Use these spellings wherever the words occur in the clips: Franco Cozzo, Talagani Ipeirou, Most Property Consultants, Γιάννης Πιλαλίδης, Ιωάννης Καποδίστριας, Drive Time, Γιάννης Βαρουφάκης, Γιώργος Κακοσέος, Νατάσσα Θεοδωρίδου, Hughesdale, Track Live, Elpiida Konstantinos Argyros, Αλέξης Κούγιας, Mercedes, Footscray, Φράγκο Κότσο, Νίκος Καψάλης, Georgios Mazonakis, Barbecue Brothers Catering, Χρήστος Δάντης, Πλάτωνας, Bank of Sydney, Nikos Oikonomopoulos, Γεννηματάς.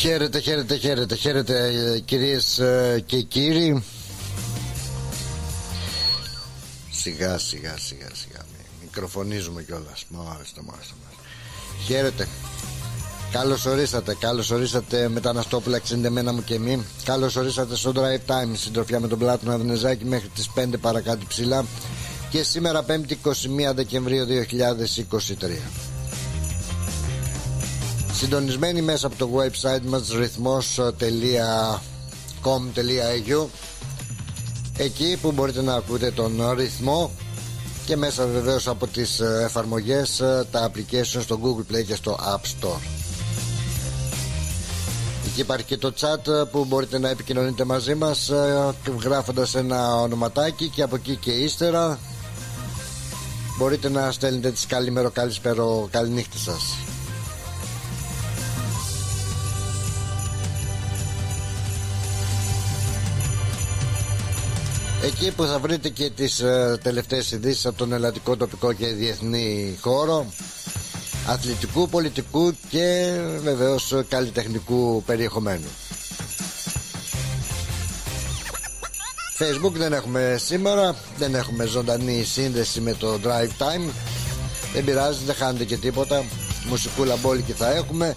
Χαίρετε κυρίες και κύριοι. Σιγά μικροφωνίζουμε κιόλας. Μάλιστα. Χαίρετε. Καλώς ορίσατε μεταναστόπουλα ξεντεμένα μου και εμεί. Καλώς ορίσατε στο Drive Time, συντροφιά με τον Πλάτωνα Βνεζάκη μέχρι τις 5 παρακάτω ψηλά. Και σήμερα 5η 21 Δεκεμβρίου 2023. Συντονισμένοι μέσα από το website μας rythmos.com.au, εκεί που μπορείτε να ακούτε τον ρυθμό, και μέσα βεβαίως από τις εφαρμογές, τα applications στο Google Play και στο App Store. Εκεί υπάρχει και το chat που μπορείτε να επικοινωνείτε μαζί μας γράφοντας ένα ονοματάκι, και από εκεί και ύστερα μπορείτε να στέλνετε τις καλημέρο, καλησπέρο, καληνύχτη σας. Εκεί που θα βρείτε και τις τελευταίες ειδήσεις από τον ελλαδικό, τοπικό και διεθνή χώρο, αθλητικού, πολιτικού και βεβαίως καλλιτεχνικού περιεχομένου. Facebook δεν έχουμε σήμερα, δεν έχουμε ζωντανή σύνδεση με το Drive Time. Δεν πειράζει, δεν χάνετε και τίποτα. Μουσικούλα μπόλικη θα έχουμε.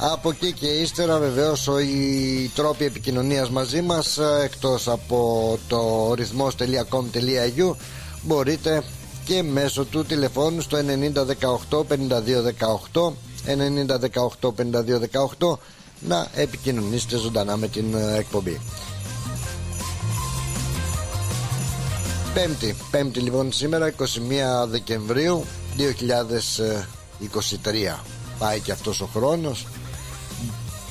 Από εκεί και ύστερα βεβαίως οι τρόποι επικοινωνίας μαζί μας, εκτός από το rythmos.com.au, μπορείτε και μέσω του τηλεφώνου στο 90 18 52 18 να επικοινωνήσετε ζωντανά με την εκπομπή. Πέμπτη λοιπόν σήμερα, 21 Δεκεμβρίου 2023. Πάει και αυτός ο χρόνος.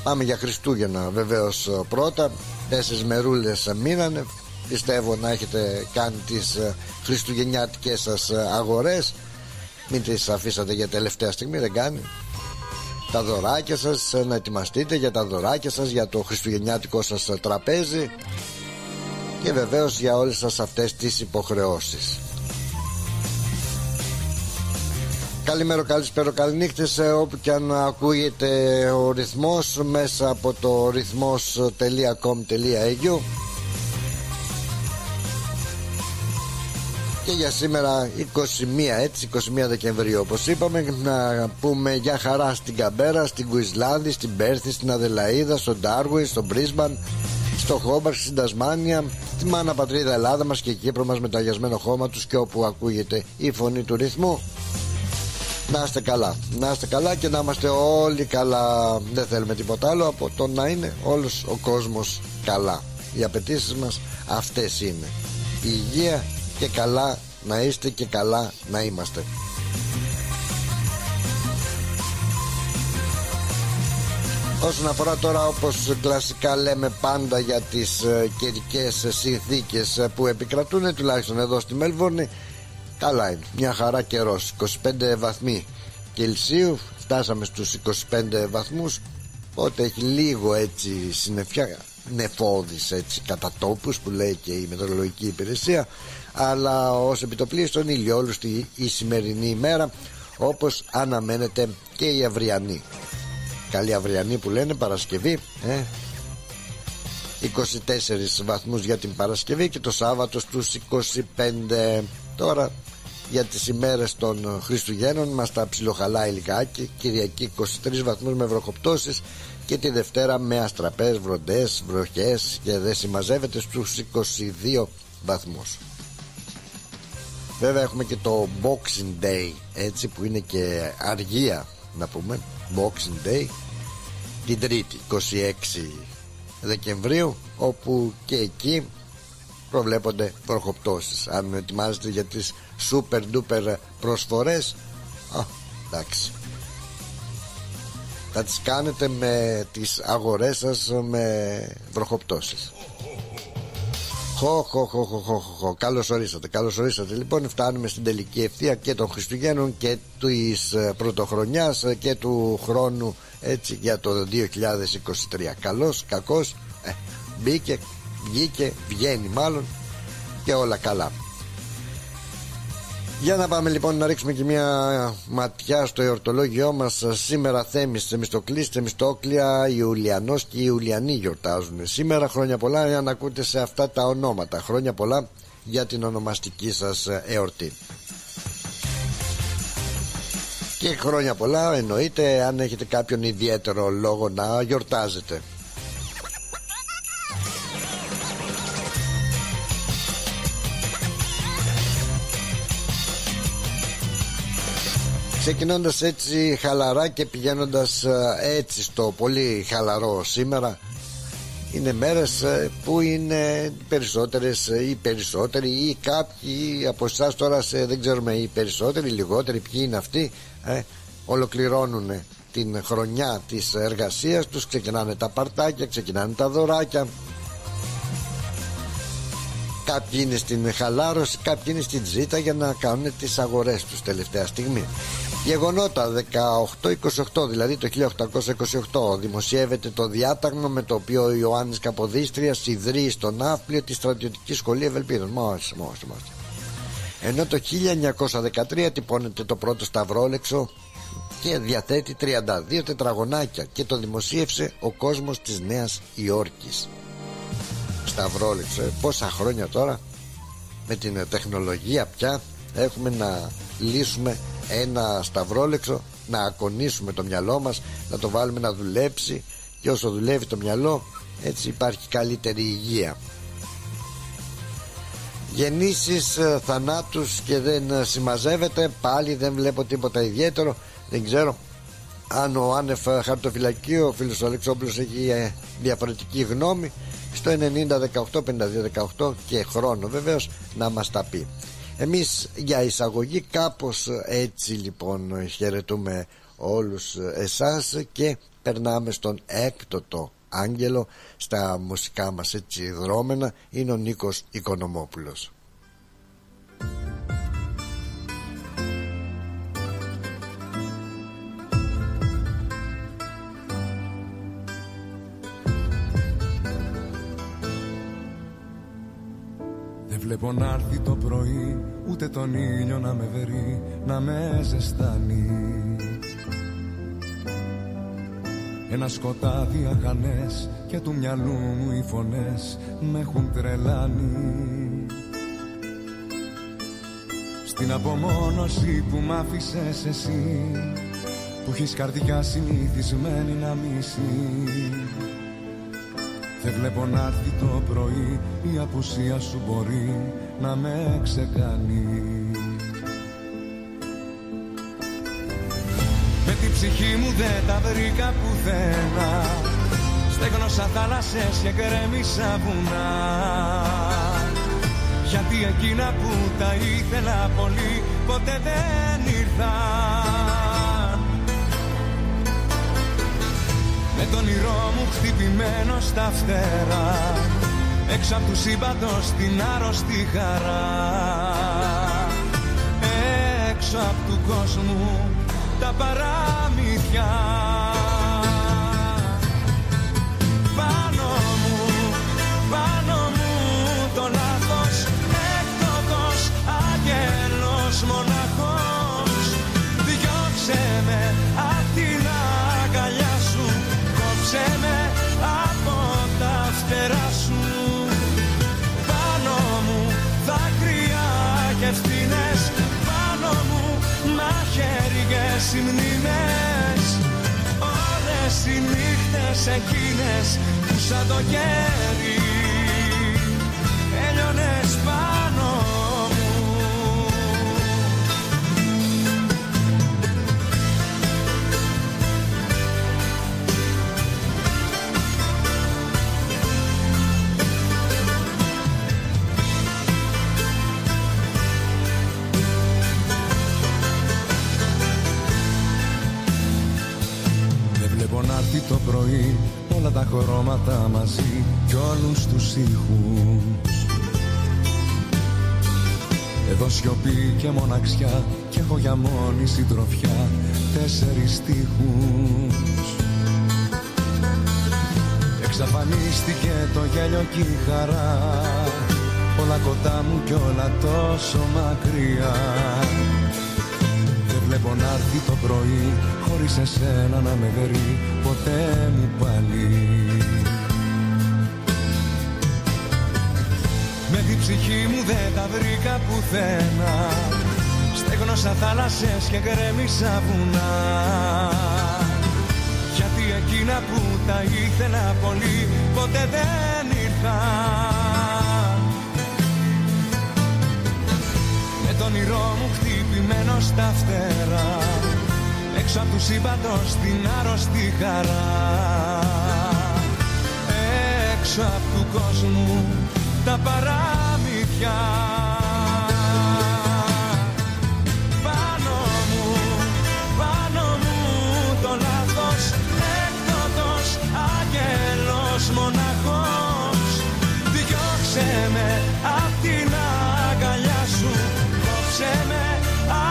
Πάμε για Χριστούγεννα βεβαίως πρώτα. 4 μερούλες μείνανε. Πιστεύω να έχετε κάνει τις χριστουγεννιάτικες σας αγορές. Μην τις αφήσατε για τελευταία στιγμή, δεν κάνει. Τα δωράκια σας, να ετοιμαστείτε για τα δωράκια σας, για το χριστουγεννιάτικο σας τραπέζι, και βεβαίως για όλες σας αυτές τις υποχρεώσεις. Καλημέρα, καλησπέρα, καληνύχτες, όπου και αν ακούγεται ο ρυθμός, μέσα από το rythmos.com.au. Και για σήμερα 21 Δεκεμβρίου, όπως είπαμε, να πούμε για χαρά στην Καμπέρα, στην Κουισλάνδη, στην Πέρθη, στην Αδελαΐδα, στον Ντάργουιν, στον Μπρίσμπαν, στο Χόμπαρκ, στην Τασμάνια, τη μάνα πατρίδα Ελλάδα μας και Κύπρο μας με το αγιασμένο χώμα τους, και όπου ακούγεται η φωνή του ρυθμού. Να είστε καλά και να είμαστε όλοι καλά. Δεν θέλουμε τίποτα άλλο από το να είναι όλος ο κόσμος καλά. Οι απαιτήσεις μας αυτές είναι: η υγεία και καλά να είστε και καλά να είμαστε. Όσον αφορά τώρα, όπως κλασικά λέμε πάντα για τις καιρικές συνθήκες που επικρατούν, τουλάχιστον εδώ στη Μελβούρνη, καλά είναι, μια χαρά καιρός, 25 βαθμοί Κελσίου, φτάσαμε στους 25 βαθμούς, οπότε έχει λίγο έτσι συννεφιά, νεφώδης έτσι κατά τόπους, που λέει και η μετεωρολογική υπηρεσία, αλλά ως επιτοπλίστων ηλιόλουστη η σημερινή ημέρα, όπως αναμένεται και η αυριανή. Καλή αυριανή που λένε, Παρασκευή, 24 βαθμούς για την Παρασκευή και το Σάββατο στους 25. Τώρα για τις ημέρες των Χριστουγέννων μας τα ψιλοχαλάει λιγάκι. Κυριακή 23 βαθμούς με βροχοπτώσεις, και τη Δευτέρα με αστραπές, βροντές, βροχές, και δεν συμμαζεύεται στους 22 βαθμούς. Βέβαια έχουμε και το Boxing Day, έτσι, που είναι και αργία, να πούμε Boxing Day, την Τρίτη 26 Δεκεμβρίου, όπου και εκεί προβλέπονται βροχοπτώσεις. Αν ετοιμάζετε για τις super duper προσφορές, εντάξει, θα τις κάνετε με τις αγορές σας με βροχοπτώσεις. Καλώς ορίσατε λοιπόν. Φτάνουμε στην τελική ευθεία και των Χριστουγέννων και της πρωτοχρονιάς και του χρόνου, έτσι, για το 2023. Καλός, κακός, μπήκε, βγήκε, βγαίνει μάλλον, και όλα καλά. Για να πάμε λοιπόν να ρίξουμε και μια ματιά στο εορτολόγιό μας. Σήμερα Θέμης, Θεμιστοκλής, Θεμιστόκλια, Ιουλιανός και οι Ιουλιανοί γιορτάζουν. Σήμερα χρόνια πολλά, αν ακούτε σε αυτά τα ονόματα. Χρόνια πολλά για την ονομαστική σας εορτή. Και χρόνια πολλά εννοείται αν έχετε κάποιον ιδιαίτερο λόγο να γιορτάζετε. Ξεκινώντας έτσι χαλαρά και πηγαίνοντας έτσι στο πολύ χαλαρό σήμερα, είναι μέρες που είναι περισσότερες ή περισσότεροι ή κάποιοι από εσάς τώρα δεν ξέρουμε οι περισσότεροι, οι λιγότεροι, ποιοι είναι αυτοί, ολοκληρώνουν την χρονιά της εργασίας τους, ξεκινάνε τα παρτάκια, ξεκινάνε τα δωράκια. Κάποιοι είναι στην χαλάρωση, κάποιοι είναι στην τζίτα για να κάνουν τις αγορές τους τελευταία στιγμή. Γεγονότα 1828, δηλαδή το 1828, δημοσιεύεται το διάταγμα με το οποίο ο Ιωάννης Καποδίστριας ιδρύει στο Ναύπλιο τη στρατιωτική σχολή Ευελπίδων. Μάλιστα. Ενώ το 1913 τυπώνεται το πρώτο σταυρόλεξο και διαθέτει 32 τετραγωνάκια και το δημοσίευσε ο κόσμος της Νέας Υόρκης. Σταυρόλεξο, πόσα χρόνια τώρα με την τεχνολογία πια έχουμε να λύσουμε ένα σταυρόλεξο, να ακονίσουμε το μυαλό μας, να το βάλουμε να δουλέψει, και όσο δουλεύει το μυαλό έτσι υπάρχει καλύτερη υγεία. Γεννήσεις, θανάτους και δεν συμμαζεύεται, πάλι δεν βλέπω τίποτα ιδιαίτερο. Δεν ξέρω αν ο άνευ χαρτοφυλακίου ο φίλος Αλεξόπουλος έχει διαφορετική γνώμη. Στο 90-18-52-18 και χρόνο βεβαίως να μας τα πει. Εμείς για εισαγωγή κάπως έτσι λοιπόν χαιρετούμε όλους εσάς και περνάμε στον έκτοτο άγγελο στα μουσικά μας έτσι δρόμενα. Είναι ο Νίκος Οικονομόπουλος. Βλέπω να έρθει το πρωί, ούτε τον ήλιο να με βερεί, να με ζεστάνει. Ένα σκοτάδι αγανές και του μυαλού μου οι φωνές με έχουν τρελάνει. Στην απομόνωση που μ' άφησες εσύ, που έχεις καρδιά συνηθισμένη να μισεί. Δεν βλέπω να έρθει το πρωί, η απουσία σου μπορεί να με ξεκάνει. Με την ψυχή μου δεν τα βρήκα πουθενά, στέγνωσα θάλασσες και γκρέμισα βουνά. Γιατί εκείνα που τα ήθελα πολύ ποτέ δεν ήρθαν. Με τον όνειρό μου χτυπημένο στα φτερά, έξω απ' του σύμπαντος την άρρωστη χαρά. Έξω απ' του κόσμου τα παραμύθια. Πάνω μου, πάνω μου το λάθος, έκτοτος άγγελος μοναχός. Διώξε με απ' την αγκαλιά σου, κόψε με από τα φτερά σου. Πάνω μου δάκρυα και ευθύνες, πάνω μου μαχαίρι και συμνήμες. Όλες οι νύχτες εκείνες που σαν το κέρι έλειωνες πάνω. Το πρωί όλα τα χρώματα μαζί κι όλους τους ήχους. Εδώ σιωπή και μοναξιά κι έχω για μόνη συντροφιά 4 τείχους. Εξαφανίστηκε το γέλιο κι η χαρά, όλα κοντά μου κι όλα τόσο μακριά. Δεν βλέπω να έρθει το πρωί, χωρίς εσένα να με βρει ποτέ μου πάλι. Με την ψυχή μου δεν τα βρήκα πουθένα, στέγνωσα θάλασσες και γκρέμισα βουνά. Γιατί εκείνα που τα ήθελα πολύ ποτέ δεν ήρθαν. Με τον όνειρό μου χτυπημένο στα φτερά, έξω απ' του σύμπαντος την άρρωστη χαρά. Έξω απ' του κόσμου τα παραμύθια, πάνω μου το λάθος, έκδοτος, άγγελος μοναχός. Διώξε με απ' την αγκαλιά σου, κόψε με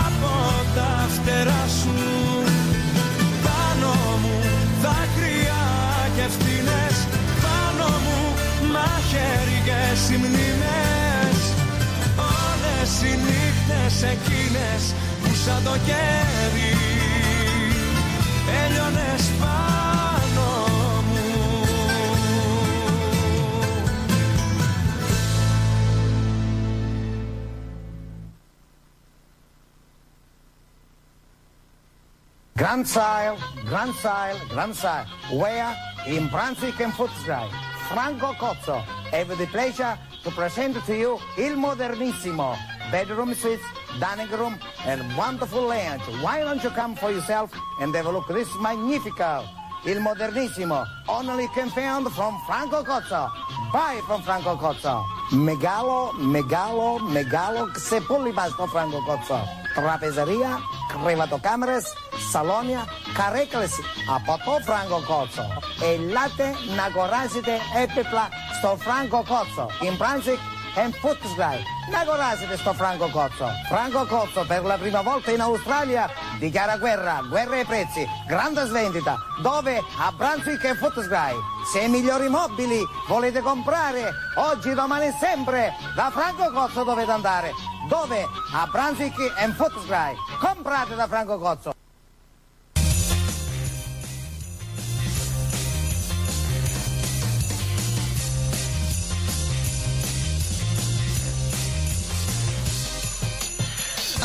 από τα φτερά σου. Πάνω μου δάκρυα και φτηνές, πάνω μου μαχαίρι και συμνήμες, όλες οι νύχτες εκείνες που σαν το κέρι έλειωνες πάνω μου. Grand Style, where in Brunswick and Footscray, Franco Cozzo, I have the pleasure to present to you Il Modernissimo, bedroom suites, dining room and wonderful lounge. Why don't you come for yourself and have a look this magnifical Il Modernissimo, only can found from Franco Cozzo. Buy from Franco Cozzo. Megalo, ξεπούλημα στο Franco Cozzo. Τραπεζαρία, κρεβατοκάμερες, σαλόνια, καρέκλες από το Franco Cozzo. Ελάτε να αγοράσετε έπιπλα στο Franco Cozzo. In Brunswick and Footscray. Να αγοράσετε στο Franco Cozzo. Franco Cozzo, per la prima volta in Australia, dichiara guerra ai prezzi, grande svendita, dove a Brunswick e Footscray. Se i migliori mobili volete comprare, oggi, domani e sempre, da Franco Cozzo dovete andare. Dove? A Brunswick e Footscray. Comprate da Franco Cozzo.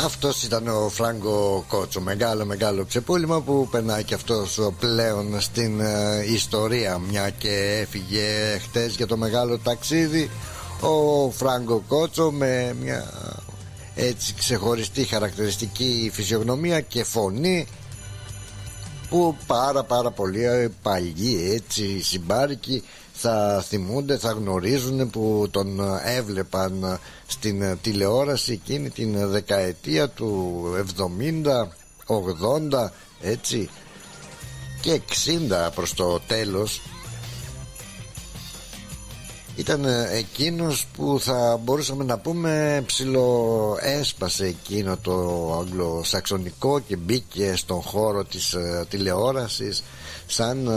Αυτός ήταν ο Φράγκο Κότσο, μεγάλο ξεπούλημα που περνάει και αυτός πλέον στην ιστορία, μια και έφυγε χτες για το μεγάλο ταξίδι ο Φράγκο Κότσο, με μια έτσι ξεχωριστή χαρακτηριστική φυσιογνωμία και φωνή που πάρα πολλοί παλιοί έτσι συμπάρικοι θα θυμούνται, θα γνωρίζουν, που τον έβλεπαν στην τηλεόραση εκείνη την δεκαετία του 70, 80 έτσι και 60 προς το τέλος. Ήταν εκείνος που θα μπορούσαμε να πούμε ψιλοέσπασε εκείνο το αγγλοσαξονικό και μπήκε στον χώρο της τηλεόρασης σαν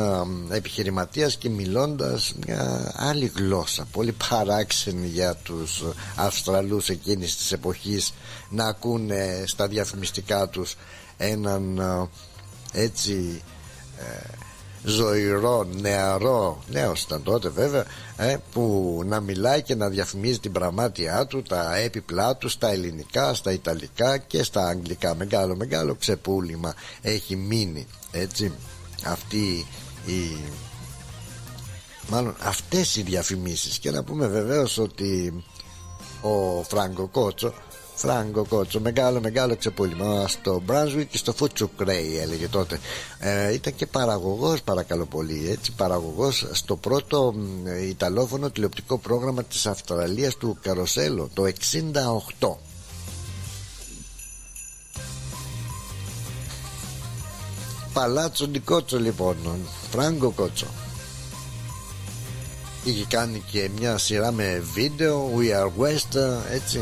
επιχειρηματίας και μιλώντας μια άλλη γλώσσα, πολύ παράξενη για τους Αυστραλούς εκείνης της εποχής, να ακούνε στα διαφημιστικά τους έναν έτσι ζωηρό, νέος ήταν τότε βέβαια, που να μιλάει και να διαφημίζει την πραμάτια του, τα έπιπλά του, στα ελληνικά, στα ιταλικά και στα αγγλικά. Μεγάλο ξεπούλημα έχει μείνει έτσι αυτή η... μάλλον αυτές οι διαφημίσεις. Και να πούμε βεβαίως ότι ο Φράγκο Κότσο, μεγάλο ξεπούλημα στο Brunswick και στο Footscray έλεγε τότε. Ήταν και παραγωγός, παρακαλώ πολύ, έτσι, παραγωγός στο πρώτο ιταλόφωνο τηλεοπτικό πρόγραμμα της Αυστραλίας, του Καροσέλο, το 68. Παλάτσο Νικότσο λοιπόν, Φράγκο Κότσο. Είχε κάνει και μια σειρά με βίντεο, We Are West, έτσι,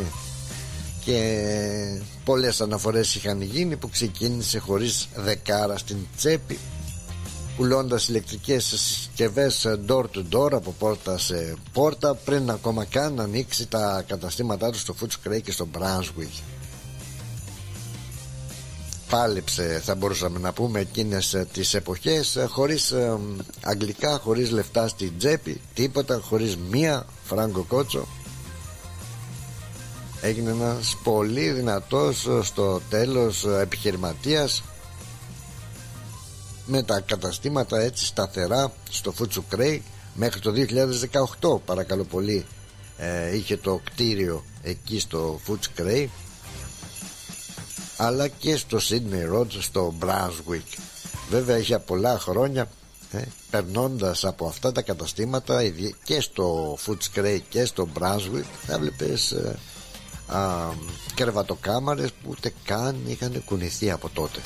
και πολλές αναφορές είχαν γίνει, που ξεκίνησε χωρίς δεκάρα στην τσέπη πουλώντας ηλεκτρικές συσκευές door to door, από πόρτα σε πόρτα, πριν ακόμα καν ανοίξει τα καταστήματά του στο Footscray και στο Brunswick. Πάλεψε, θα μπορούσαμε να πούμε, εκείνες τις εποχές, χωρίς αγγλικά, χωρίς λεφτά στην τσέπη, τίποτα, χωρίς μία Φράγκο Κότσο. Έγινε ένας πολύ δυνατός στο τέλος επιχειρηματίας, με τα καταστήματα έτσι σταθερά στο Footscray μέχρι το 2018. Παρακαλώ πολύ, είχε το κτίριο εκεί στο Footscray, αλλά και στο Sydney Road, στο Brunswick. Βέβαια είχε πολλά χρόνια περνώντας από αυτά τα καταστήματα και στο Footscray και στο Brunswick, θα βλέπεις κρεβατοκάμαρες που ούτε καν είχαν κουνηθεί από τότε.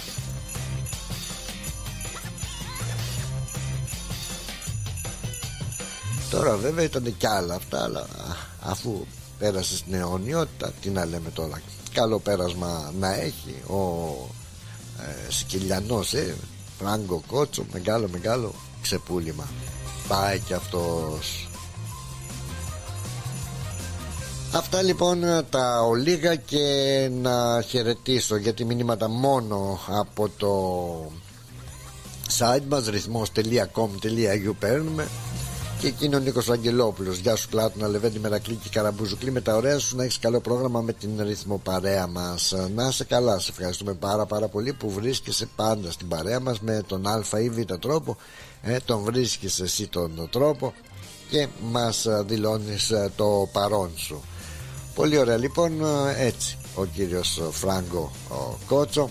Τώρα βέβαια ήταν και άλλα αυτά, αλλά αφού πέρασε στην αιωνιότητα, τι να λέμε τώρα. Καλό πέρασμα να έχει ο Σικυλιανός Φράγκο Κότσο. Μεγάλο ξεπούλημα. Πάει και αυτός. Αυτά λοιπόν τα ολίγα, και να χαιρετήσω γιατί μηνύματα μόνο από το site μας rythmos.com.au παίρνουμε. Και εκείνο ο Νίκος Αγγελόπουλος. Γεια σου Πλάτωνα, Λεβέντη Μερακλή και Καραμπουζουκλή, με τα ωραία σου, να έχεις καλό πρόγραμμα με την ρυθμοπαρέα μας. Να είσαι καλά, σε ευχαριστούμε πάρα πολύ που βρίσκεσαι πάντα στην παρέα μας με τον α ή β τρόπο. Τον βρίσκεις εσύ τον τρόπο και μας δηλώνεις το παρόν σου. Πολύ ωραία λοιπόν, έτσι ο κύριος Φράγκο Κότσο.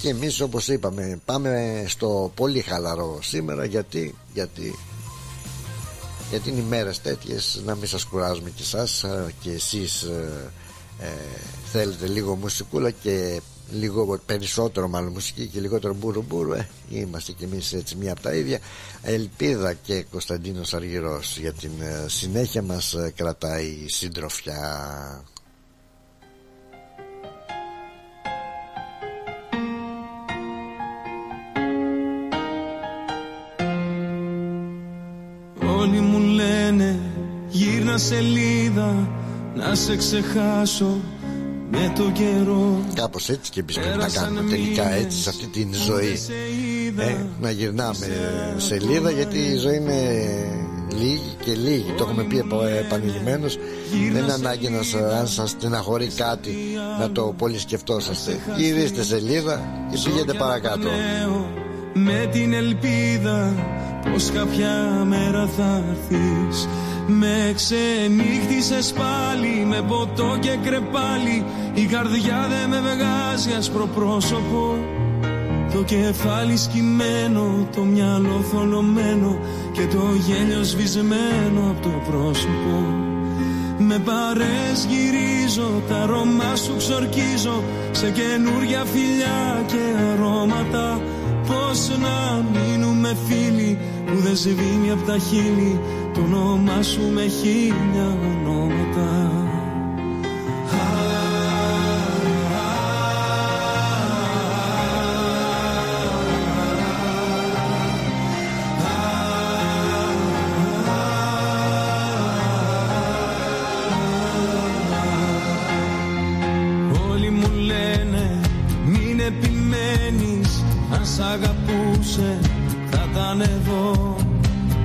Και εμείς, όπως είπαμε, πάμε στο πολύ χαλαρό σήμερα, γιατί είναι οι μέρες τέτοιες, να μην σας κουράζουμε και εσάς, και εσείς θέλετε λίγο μουσικούλα και λίγο περισσότερο μάλλον μουσική και λιγότερο μπουρουμπουρου. Είμαστε κι εμείς έτσι μία από τα ίδια. Ελπίδα και Κωνσταντίνος Αργυρός για την συνέχεια μας κρατάει συντροφιά. Όλοι μου λένε γύρνα σελίδα, να σε ξεχάσω με το καιρό. Κάπως έτσι και εμείς πρέπει να κάνουμε τελικά, έτσι σε αυτή την ζωή, να γυρνάμε σελίδα, γιατί η ζωή είναι λίγη και λίγη. Το έχουμε πει επανειλημμένως. Δεν είναι ανάγκη αν σας στεναχωρεί κάτι να το πολύ σκεφτόσαστε. Γυρίστε σελίδα και πήγαινε παρακάτω. Με την ελπίδα πως κάποια μέρα θα έρθεις. Με ξενύχτησες πάλι με ποτό και κρεπάλι. Η καρδιά δε με βγάζει ασπροπρόσωπο. Το κεφάλι σκυμμένο, το μυαλό θολωμένο και το γέλιο σβησμένο από το πρόσωπο. Με παρές γυρίζω, τα αρώμα σου ξορκίζω σε καινούρια φιλιά και αρώματα. Πώς να μείνουμε φίλοι που δεν σβήνει από τα χείλη το όνομά σου με χίλια ονόματα. Όλοι μου λένε μην επιμένεις, αν σ' αγαπούσε θα ήταν εδώ.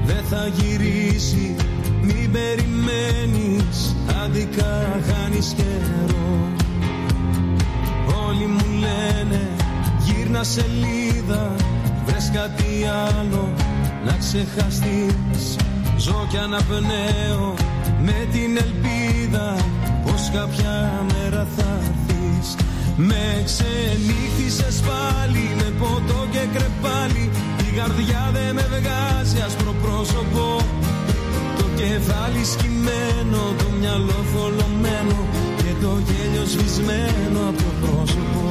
Δεν θα γυρίσει, μην περιμένεις, άδικα χάνεις καιρό. Όλοι μου λένε γύρνα σελίδα, βρες κάτι άλλο να ξεχαστείς. Ζω κι αναπνέω με την ελπίδα πως κάποια μέρα θα έρθεις. Με ξενύχτησες πάλι με ποτό και κρεπάλι. Η καρδιά δε με βγάζει ασπροπρόσωπο. Το κεφάλι σκυμμένο, το μυαλό θολωμένο και το γέλιο σβησμένο από το πρόσωπο.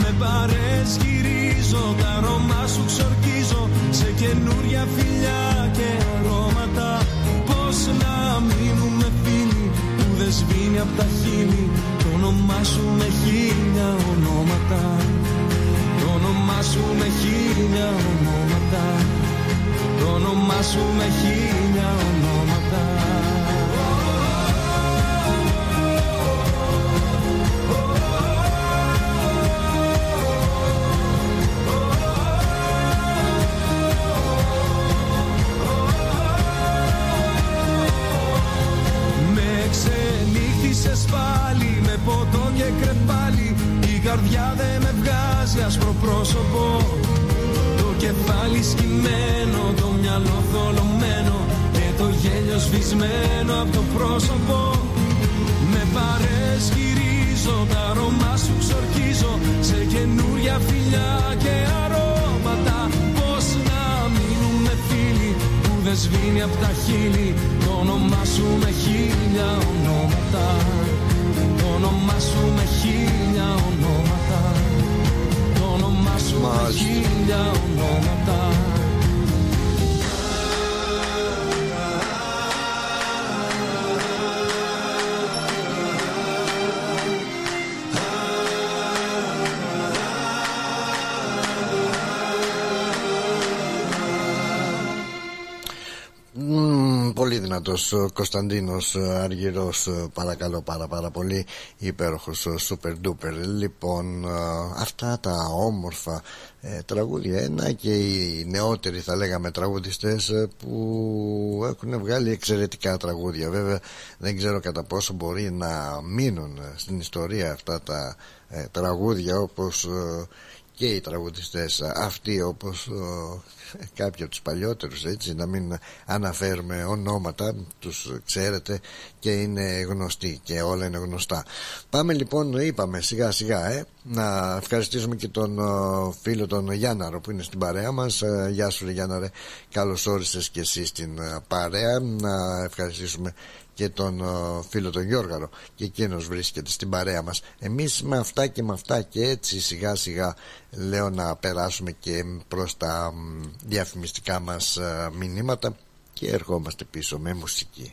Με παρές γυρίζω, τα αρώμα σου ξορκίζω σε καινούρια φιλιά και αρώματα. Πώς να μείνουμε φίλοι που δεν σβήνει από τα χείλη. όνομά σου με χίλια ονόματα. Το όνομά σου με χίλια ονόματα. Το όνομά σου με χίλια ονόματα. Πάλι με ποτό και κρεπάλι, η καρδιά δε με βγάζει άσπρο πρόσωπο. Το κεφάλι σκυμμένο, το μυαλό θολωμένο και το γέλιο σβησμένο από το πρόσωπο. Με παρέσχυρίζω, τα αρώμα σου ξορκίζω σε καινούρια φιλιά και αρώματα. Πώς να μείνουμε φίλοι που δε σβήνει απ' τα χείλη το όνομά σου με χίλια ονόματα. Όνομά σου με χίλια ονόματα. Το όνομά σου με χίλια ονόματα. Πολύ δυνατός ο Κωνσταντίνος Αργυρός, παρακαλώ πάρα πολύ, υπέροχος, super duper. Λοιπόν, αυτά τα όμορφα τραγούδια, ένα και οι νεότεροι θα λέγαμε τραγουδιστές που έχουν βγάλει εξαιρετικά τραγούδια. Βέβαια δεν ξέρω κατά πόσο μπορεί να μείνουν στην ιστορία αυτά τα τραγούδια, όπως και οι τραγουδιστές αυτοί, όπως κάποιοι από τους παλιότερους, έτσι, να μην αναφέρουμε ονόματα, τους ξέρετε και είναι γνωστοί και όλα είναι γνωστά. Πάμε λοιπόν, είπαμε σιγά σιγά να ευχαριστήσουμε και τον φίλο τον Γιάνναρο που είναι στην παρέα μας. Γεια σου Γιάνναρε, καλώς όρισες και εσύ στην παρέα. Να ευχαριστήσουμε και τον φίλο τον Γιώργαρο, και εκείνος βρίσκεται στην παρέα μας. Εμείς με αυτά και με αυτά και έτσι σιγά σιγά λέω να περάσουμε και προς τα διαφημιστικά μας μηνύματα και ερχόμαστε πίσω με μουσική.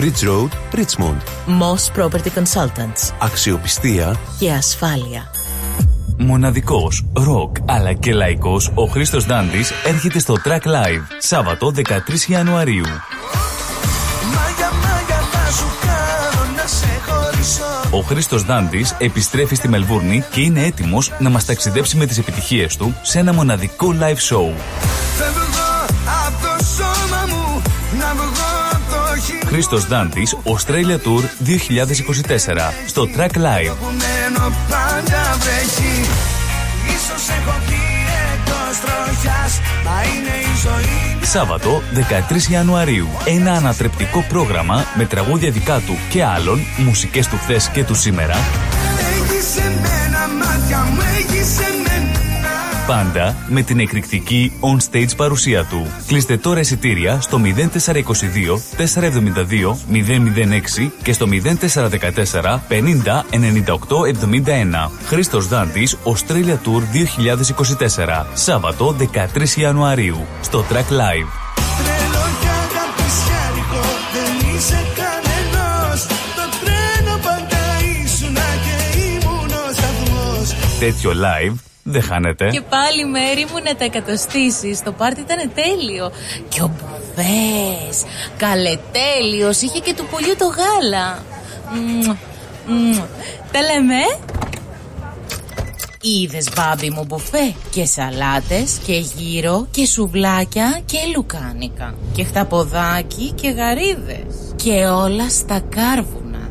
Bridge Road, Richmond. Most Property Consultants. Αξιοπιστία και ασφάλεια. Μοναδικός, ροκ αλλά και λαϊκός, ο Χρήστος Δάντης έρχεται στο Track Live Σάββατο 13 Ιανουαρίου. Ο Χρήστος Δάντης επιστρέφει στη Μελβούρνη και είναι έτοιμος να μας ταξιδέψει με τις επιτυχίες του σε ένα μοναδικό live show. Χρήστος Δάντης, Australia Tour 2024, στο Track Live. Σάββατο 13 Ιανουαρίου. Ένα ανατρεπτικό πρόγραμμα με τραγούδια δικά του και άλλων, μουσικές του χθες και του σήμερα. Πάντα με την εκρηκτική on-stage παρουσία του. Κλείστε τώρα εισιτήρια στο 0422 472 006 και στο 0414 50 98 71. Χρήστος Δάντης, Australia Tour 2024. Σάββατο 13 Ιανουαρίου στο Track Live. Τέτοιο live Δεν χάνεται. Και πάλι μέρη μου να τα εκατοστήσεις. Το πάρτι ήταν τέλειο. Και ο Μπουδές, καλετέλειος, είχε και του πολιού το γάλα. Τα λέμε. Είδες, μπάμπι μου, μπουφέ και σαλάτες και γύρο και σουβλάκια και λουκάνικα και χταποδάκι και γαρίδες και όλα στα κάρβουνα,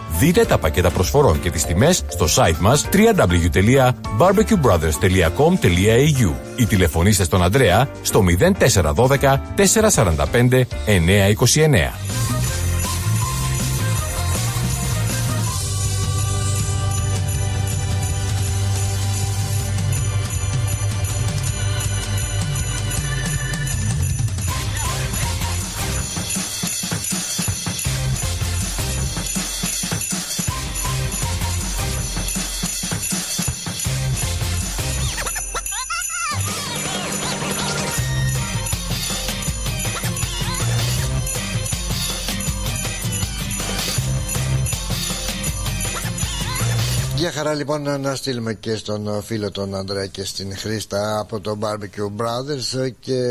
Δείτε τα πακέτα προσφορών και τις τιμές στο site μας www.barbecuebrothers.com.au ή τηλεφωνήστε στον Ανδρέα στο 0412 445 929. Λοιπόν, να στείλουμε και στον φίλο τον Ανδρέα και στην Χρήστα από το Barbecue Brothers και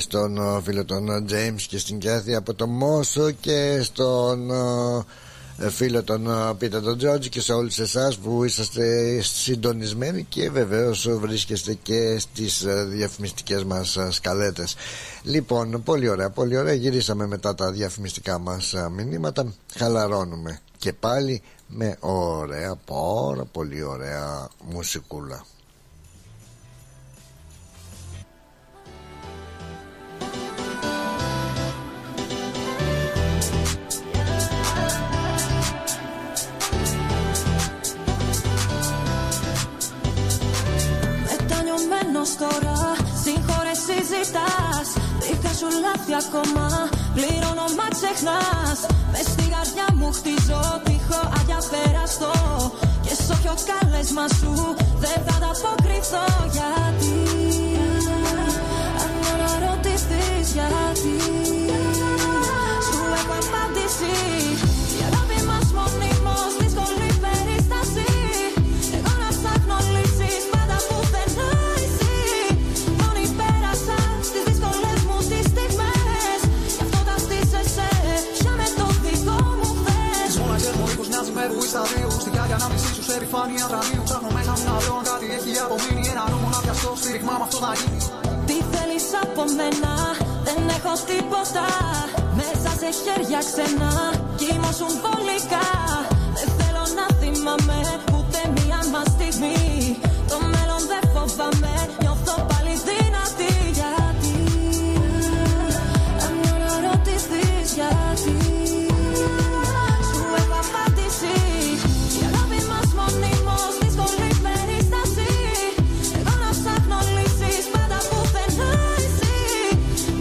στον φίλο τον James και στην Κάθη από το Μόσο και στον φίλο τον Πίτα τον Τζόρτζ και σε όλους εσάς που είσαστε συντονισμένοι και βεβαίως βρίσκεστε και στις διαφημιστικές μας σκαλέτες. Λοιπόν, πολύ ωραία, πολύ ωραία. Γυρίσαμε μετά τα διαφημιστικά μας μηνύματα. Χαλαρώνουμε και πάλι με ωραία, πάρα πολύ ωραία μουσικούλα. Μετανιωμένος τώρα, συγχώρες συζητάς, δίχτυα σου λάθη ακόμα, πληρώνω μα ξεχνάς. Μες στη καρδιά μου χτίζω τείχο αδιαπέραστο και σ' όποιο κάλεσμα σου δεν θα τα αποκριθώ. Γιατί, αν αναρωτηθείς γιατί, σου έχω απάντηση. Η αγάπη μας μονίμως δύσκολη περίσταση. Εγώ να ψάχνω λύσεις πάντα που πουθενά εσύ. Μόνοι πέρασα στις δύσκολες μου τις στιγμές. Γι' αυτό τα στήσεσαι πια με το δικό μου χθες. Μόνες ερμονίκους μοιάζουν με βουή στα δύο. Στη χιάλια να μισήσουν σε επιφάνεια δρανίου. Ψάχνω μέσα μου να βρω αν κάτι έχει απομείνει. Ένα νόμο να πιαστώ στήριγμά μ' αυτό θα γίνει. Τι θέλεις από μένα, δεν έχω τίποτα. Μέσα σε χέρια ξένα κύμα συμβολικά. Δεν θέλω να θυμάμαι ούτε μία μας στιγμή. Το μέλλον δεν φοβάμαι, νιώθω πάλι δυνατή. Γιατί, αν αναρωτηθείς γιατί, σου έχω απάντηση. Η αγάπη μας μονίμως δύσκολη περίσταση. Εγώ να ψάχνω λύσεις πάντα που πουθενά εσύ.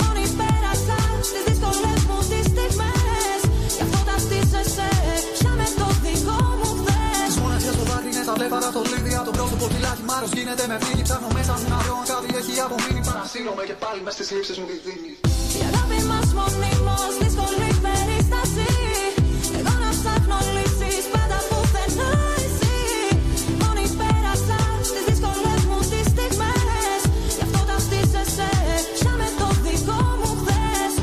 Μόνοι πέρασα στις δύσκολες μου τις στιγμές. Γι' αυτό τα στήσεσαι πια με το δικό μου χθες. Μοναξιά στο δάκρυ είναι στα βλέφαρα στο λίδι. Από το πρόσωπο κυλάκι μάρος γίνεται με πνίγη. Ψάχνω μέσα μου να βρω αν κάτι έχει απομείνει. Παρασύρομαι και πάλι μες στις λήψεις μου τη δίνει. Η αγάπη μας μονίμως δύσκολη περίσταση. Εγώ να ψάχνω λύσεις πάντα που πουθενά εσύ. Μόνοι πέρασα στις δύσκολες μου τις στιγμές. Γι' αυτό τα στήσεσαι πια με το δικό μου χθες.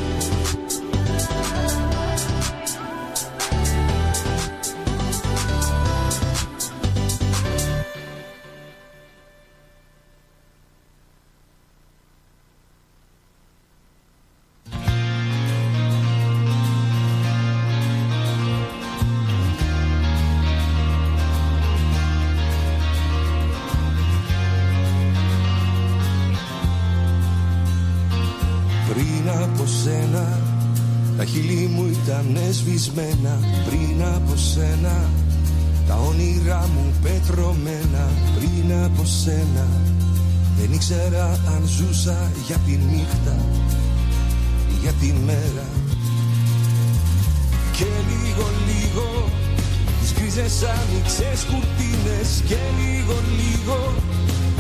Τα χείλη μου ήταν σβησμένα πριν από σένα. Τα όνειρά μου πετρωμένα πριν από σένα. Δεν ήξερα αν ζούσα για τη νύχτα ή για τη μέρα. Και λίγο τις γκρίζες άνοιξες κουρτίνες. Και λίγο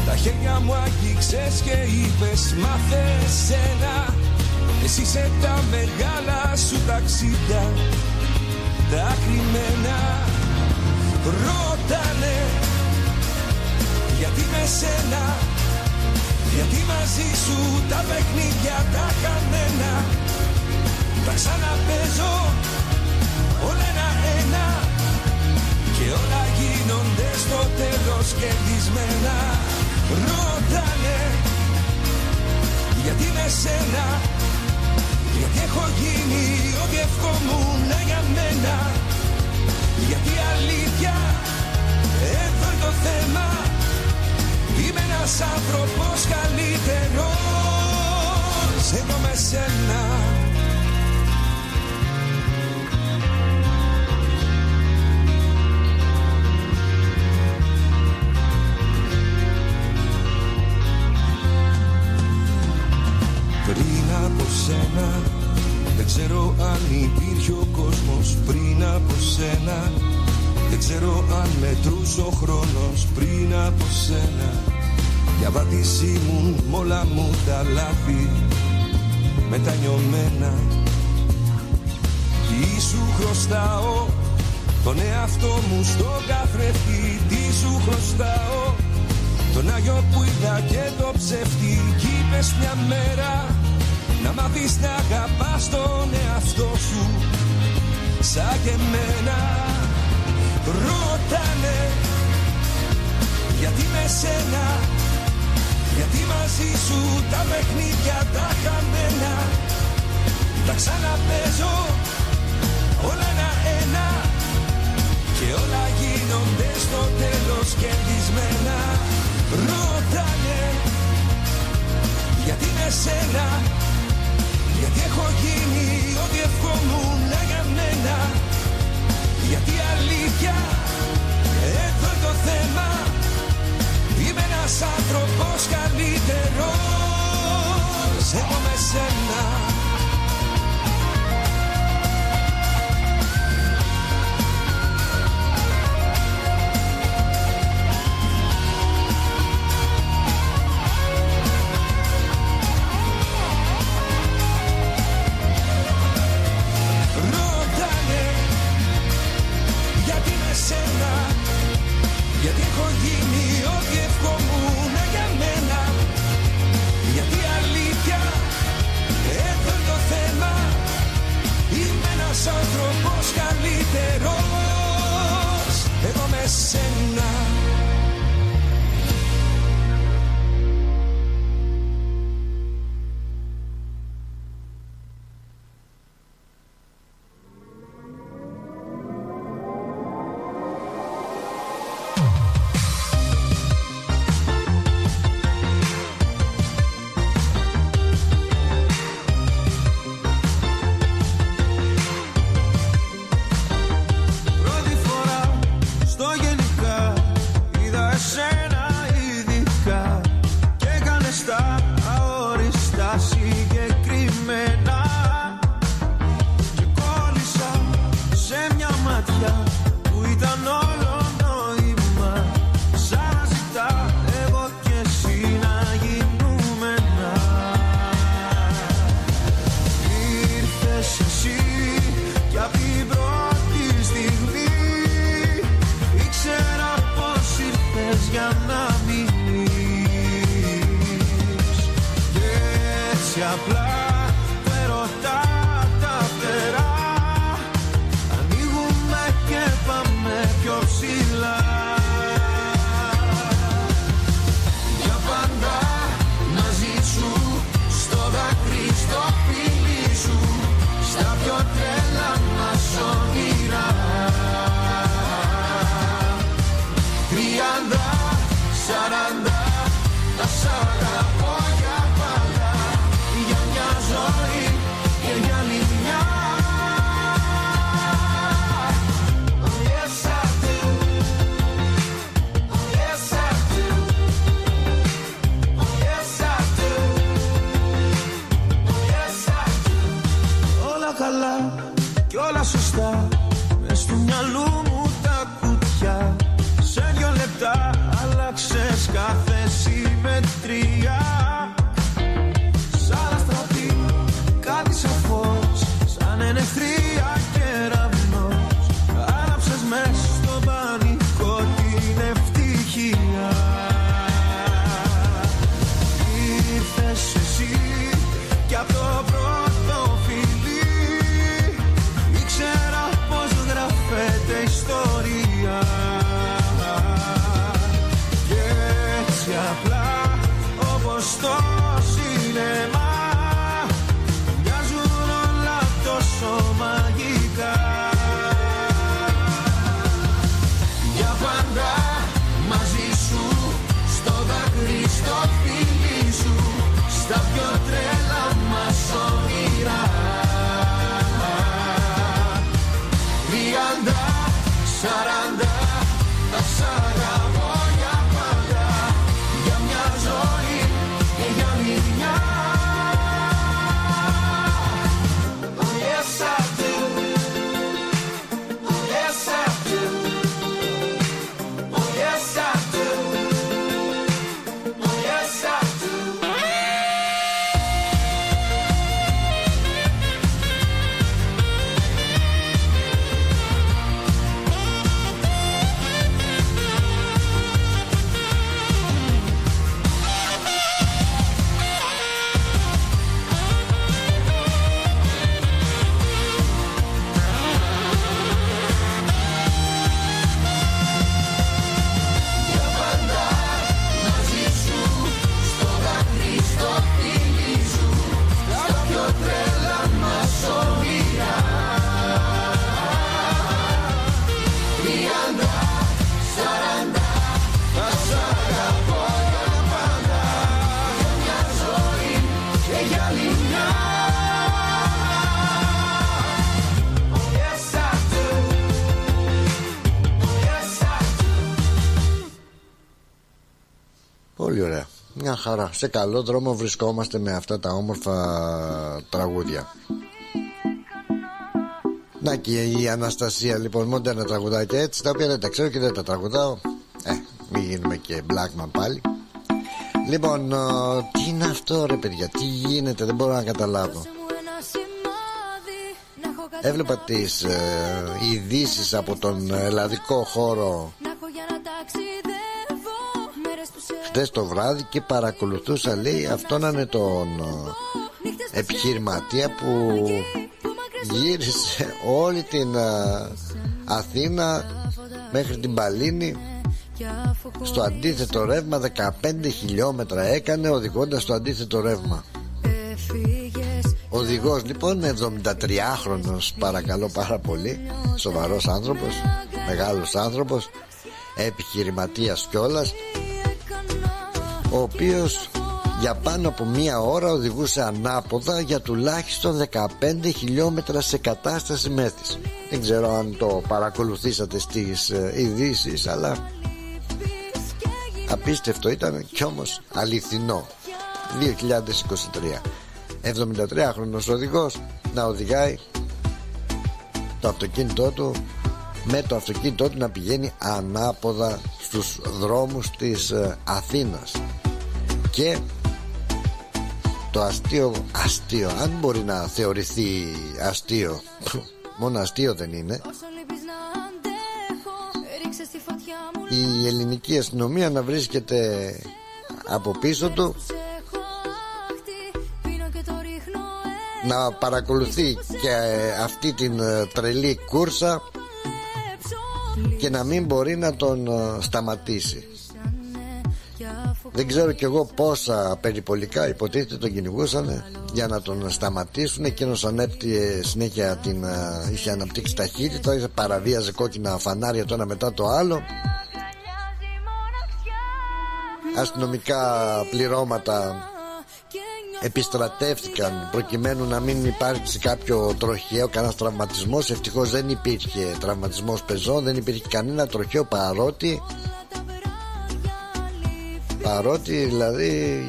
τα χέρια μου άγγιξες και είπες μάθε σένα. Εσύ σε τα μεγάλα σου ταξίδια, τα κρυμμένα. Ρώτανε γιατί με σένα, γιατί μαζί σου τα παιχνίδια τα χαμένα. Τα ξαναπέζω όλα ένα και όλα γίνονται στο τέλος κερδισμένα. Ρώτανε γιατί με σένα, γιατί έχω γίνει ό,τι ευχόμουν για μένα. Γιατί αλήθεια, εδώ είναι το θέμα. Είμαι ένας άνθρωπος καλύτερος εδώ με σένα. Πριν από σένα, δεν ξέρω αν υπήρχε ο κόσμος πριν από σένα. Δεν ξέρω αν μετρούσε ο χρόνος πριν από σένα. Για βάτισή μου όλα μου τα λάθη μετανιωμένα. Τι σου χρωστάω, τον εαυτό μου στο καθρέφτη. Τι σου χρωστάω, τον Άγιο που είδα και το ψεύτη. Κι είπες μια μέρα να μάθεις να αγαπάς τον εαυτό σου σαν και εμένα. Ρώτανε γιατί με σένα, γιατί μαζί σου τα παιχνίδια τα χαμένα. Τα ξαναπέζω όλα ένα και όλα γίνονται στο τέλος κερδισμένα. Ρώτανε γιατί με σένα, γιατί έχω γίνει ό,τι ευχόμουν για μένα. Γιατί αλήθεια, εδώ είναι το θέμα. Είμαι ένας άνθρωπος καλύτερος εγώ με σένα. Γιατί έχω γίνει ό,τι ευχόμουν για μένα. Γιατί αλήθεια, εδώ είναι το θέμα. Είμαι ένας άνθρωπος καλύτερος εδώ με σένα. Σαράντα, τα σαραπόγια παλά για μια ζωή. σωστά μες του μυαλού μου τα κουτιά. Σε δυο λεπτά άλλαξες κάθε συμμετρία. Σ' άλλα στρατή κάτι σαν φως, σαν ενεχθρία κεραυνός. Άναψες μες στο πανικό την ευτυχία. Ήρθες εσύ κι απ' το πρώτο φιλί. Ήξερα πως γράφεται ιστορία. Και έτσι απλά όπως το σινεμά μοιάζουν όλα τόσο μαγικά. Για πάντα μαζί σου, στο δάκρυ, στο φίλι σου, στα πιο τρελά μας όνειρα. Τριάντα, σαράντα, τα σαραβώ για πάντα, για μια ζωή και για μια. Oh yes I do, oh yes I do, oh yes I do, oh yes I do. Πολύ ωραία. Μια χαρά. Σε καλό δρόμο βρισκόμαστε με αυτά τα όμορφα τραγούδια. Να και η Αναστασία λοιπόν, μοντέρνα τραγουδάκια έτσι, τα οποία δεν τα ξέρω και δεν τα τραγουδάω. Μην γίνουμε και Blackman πάλι. Λοιπόν, τι είναι αυτό ρε παιδιά, τι γίνεται, δεν μπορώ να καταλάβω. Έβλεπα τις ειδήσεις από τον ελλαδικό χώρο χτες το βράδυ και παρακολουθούσα, λέει, αυτόν είναι τον επιχειρηματία που γύρισε όλη την Αθήνα μέχρι την Παλίνη στο αντίθετο ρεύμα. 15 χιλιόμετρα έκανε οδηγώντας στο αντίθετο ρεύμα. Οδηγός λοιπόν 73χρονος, παρακαλώ πάρα πολύ, σοβαρός άνθρωπος, μεγάλος άνθρωπος, επιχειρηματίας κιόλας, ο οποίος για πάνω από μία ώρα οδηγούσε ανάποδα για τουλάχιστον 15 χιλιόμετρα σε κατάσταση μέθης. Δεν ξέρω αν το παρακολουθήσατε στις ειδήσεις, αλλά απίστευτο ήταν κι όμως αληθινό. 2023, 73χρονος οδηγός να οδηγάει το αυτοκίνητό του, με το αυτοκίνητό του να πηγαίνει ανάποδα στους δρόμους της Αθήνας. Και το αστείο, αν μπορεί να θεωρηθεί αστείο, μόνο αστείο δεν είναι, η ελληνική αστυνομία να βρίσκεται από πίσω του, να παρακολουθεί και αυτή την τρελή κούρσα και να μην μπορεί να τον σταματήσει. Δεν ξέρω κι εγώ πόσα περιπολικά υποτίθεται τον κυνηγούσαν για να τον σταματήσουν. Εκείνος ανέπτυε συνέχεια είχε αναπτύξει ταχύτητα, παραβίαζε κόκκινα φανάρια το ένα μετά το άλλο. Αστυνομικά πληρώματα επιστρατεύτηκαν προκειμένου να μην υπάρξει κάποιο τροχαίο, κανένας τραυματισμός. Ευτυχώς δεν υπήρχε τραυματισμός πεζών, δεν υπήρχε κανένα τροχαίο, παρότι δηλαδή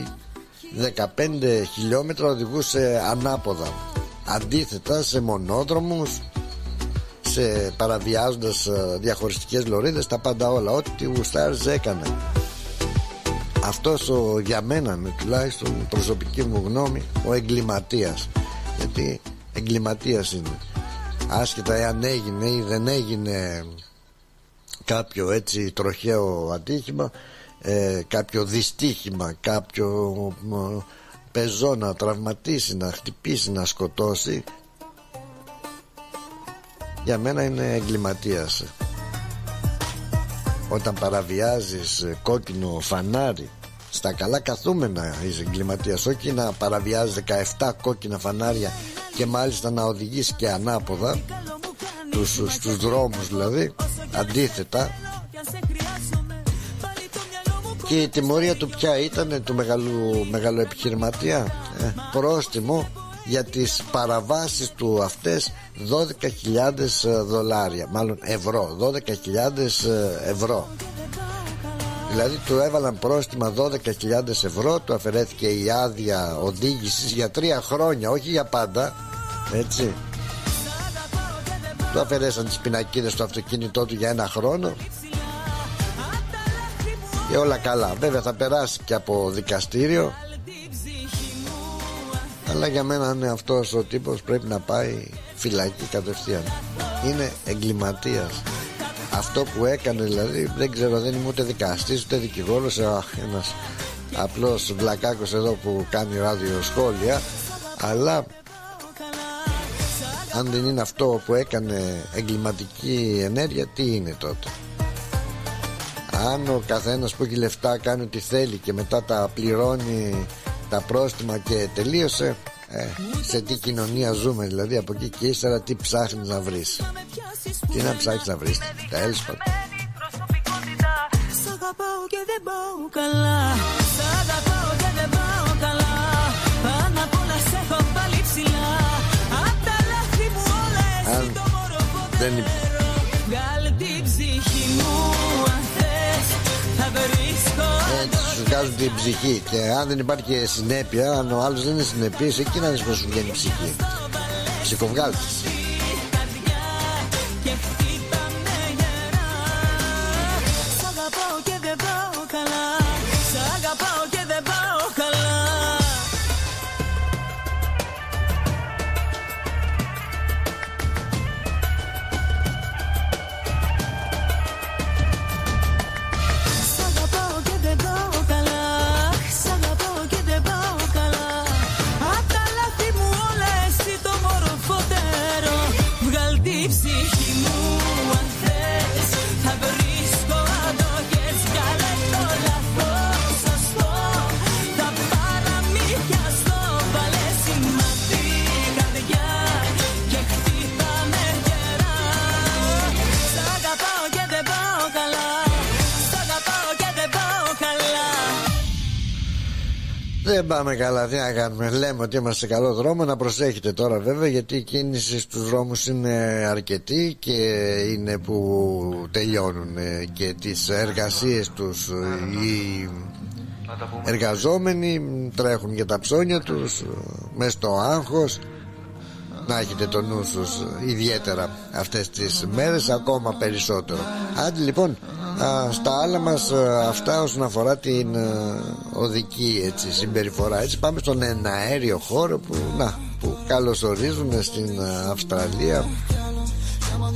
15 χιλιόμετρα οδηγούσε ανάποδα, αντίθετα σε μονόδρομους, παραβιάζοντας διαχωριστικές λωρίδες, τα πάντα όλα, ό,τι γουστάρεις έκανε. Αυτός ο, για μένα τουλάχιστον προσωπική μου γνώμη, ο εγκληματίας, γιατί εγκληματίας είναι, άσχετα εάν έγινε ή δεν έγινε κάποιο έτσι τροχαίο ατύχημα, κάποιο δυστύχημα, κάποιο πεζό να τραυματίσει, να χτυπήσει, να σκοτώσει, για μένα είναι εγκληματίας. Όταν παραβιάζεις κόκκινο φανάρι στα καλά καθούμενα είσαι εγκληματίας, όχι να παραβιάζεις 17 κόκκινα φανάρια και μάλιστα να οδηγείς και ανάποδα στους δρόμους, δηλαδή αντίθετα. Και η τιμωρία του ποια ήταν, του μεγάλου επιχειρηματία, πρόστιμο για τις παραβάσεις του αυτές $12,000, μάλλον ευρώ, 12,000 ευρώ. Δηλαδή του έβαλαν πρόστιμα 12,000 ευρώ, του αφαιρέθηκε η άδεια οδήγησης για 3 χρόνια, όχι για πάντα, έτσι. Του αφαιρέσαν τις πινακίδες στο αυτοκίνητό του για 1 χρόνο και όλα καλά. Βέβαια θα περάσει και από δικαστήριο, αλλά για μένα είναι αυτός ο τύπος, πρέπει να πάει φυλακή κατευθείαν. Είναι εγκληματίας. Αυτό που έκανε δηλαδή, δεν ξέρω, δεν είμαι ούτε δικαστής ούτε δικηγόρος, ένας απλός βλακάκος εδώ που κάνει ραδιοσχόλια, αλλά αν δεν είναι αυτό που έκανε εγκληματική ενέργεια, τι είναι τότε? Αν ο καθένας που έχει λεφτά κάνει ό,τι θέλει και μετά τα πληρώνει τα πρόστιμα και τελείωσε, σε τι κοινωνία ζούμε δηλαδή? Από εκεί και ύστερα τι ψάχνεις να βρεις? Τι να ψάχνεις να βρεις? Τα έλσπατα. Σ' αγαπάω και δεν πάω καλά, σ' αγαπάω και δεν πάω καλά, πάνω απ' όλα σ' έχω πάλι ψηλά, απ' τα λάθη μου όλα εσύ το μωρό ποδερό, βγάλε την ψυχή μου αν θες θα βρίσκω. Σου βγάζουν την ψυχή και αν δεν υπάρχει και συνέπεια, αν ο άλλος δεν είναι συνεπής, εκεί να δεις πως σου βγαίνει η ψυχή. Ψυχοβγάλτης. Δεν πάμε καλά, τι να κάνουμε. Λέμε ότι είμαστε σε καλό δρόμο. Να προσέχετε τώρα βέβαια, γιατί η κίνηση στους δρόμους είναι αρκετή και είναι που τελειώνουν και τις εργασίες τους οι εργαζόμενοι, τρέχουν για τα ψώνια τους μες στο άγχος. Να έχετε το νου σας, ιδιαίτερα αυτές τις μέρες, ακόμα περισσότερο. Άντε λοιπόν, στα άλλα μας αυτά όσον αφορά την οδική έτσι, συμπεριφορά. Έτσι πάμε στον εναέριο χώρο που καλωσορίζουν στην Αυστραλία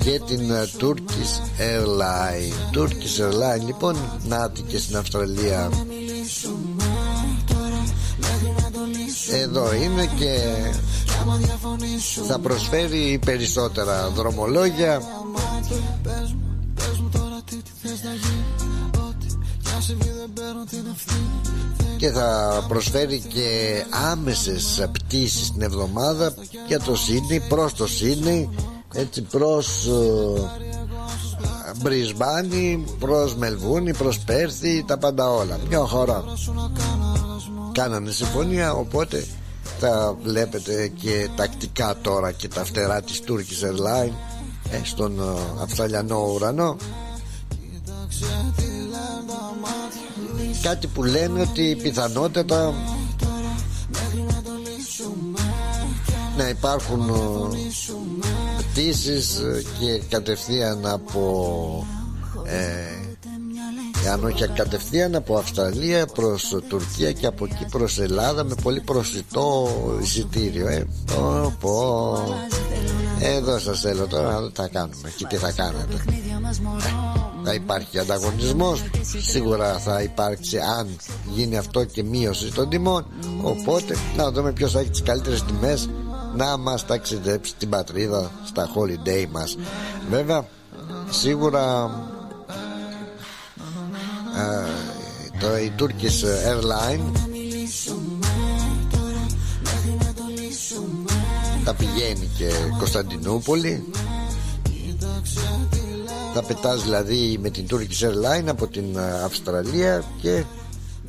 και την Turkish Airline. Turkish Airline λοιπόν, νάτη και στην Αυστραλία. Εδώ είναι και θα προσφέρει περισσότερα δρομολόγια. Και θα προσφέρει και άμεσες πτήσεις την εβδομάδα για το Sydney, προς το Sydney, έτσι, προς Μπρισμπάνι, προς Μελβούνι, προς Πέρθη, τα πάντα όλα. Μια χώρα κάνανε συμφωνία, οπότε θα βλέπετε και τακτικά τώρα και τα φτερά της Turkish Airline στον αυστραλιανό ουρανό. Κάτι που λένε ότι πιθανότατα να υπάρχουν πτήσεις και κατευθείαν από αν όχι κατευθείαν από Αυστραλία προς Τουρκία και από εκεί προς Ελλάδα με πολύ προσιτό εισιτήριο. Εδώ σας θέλω τώρα να δω τι θα κάνουμε και τι θα κάνετε. Θα υπάρχει ανταγωνισμός, σίγουρα θα υπάρξει αν γίνει αυτό και μείωση των τιμών. Οπότε να δούμε ποιος θα έχει τις καλύτερες τιμές να μας ταξιδέψει στην πατρίδα στα holiday μας. Βέβαια σίγουρα η Turkish Airline θα πηγαίνει και Κωνσταντινούπολη, θα πετάς δηλαδή με την Turkish Airline από την Αυστραλία και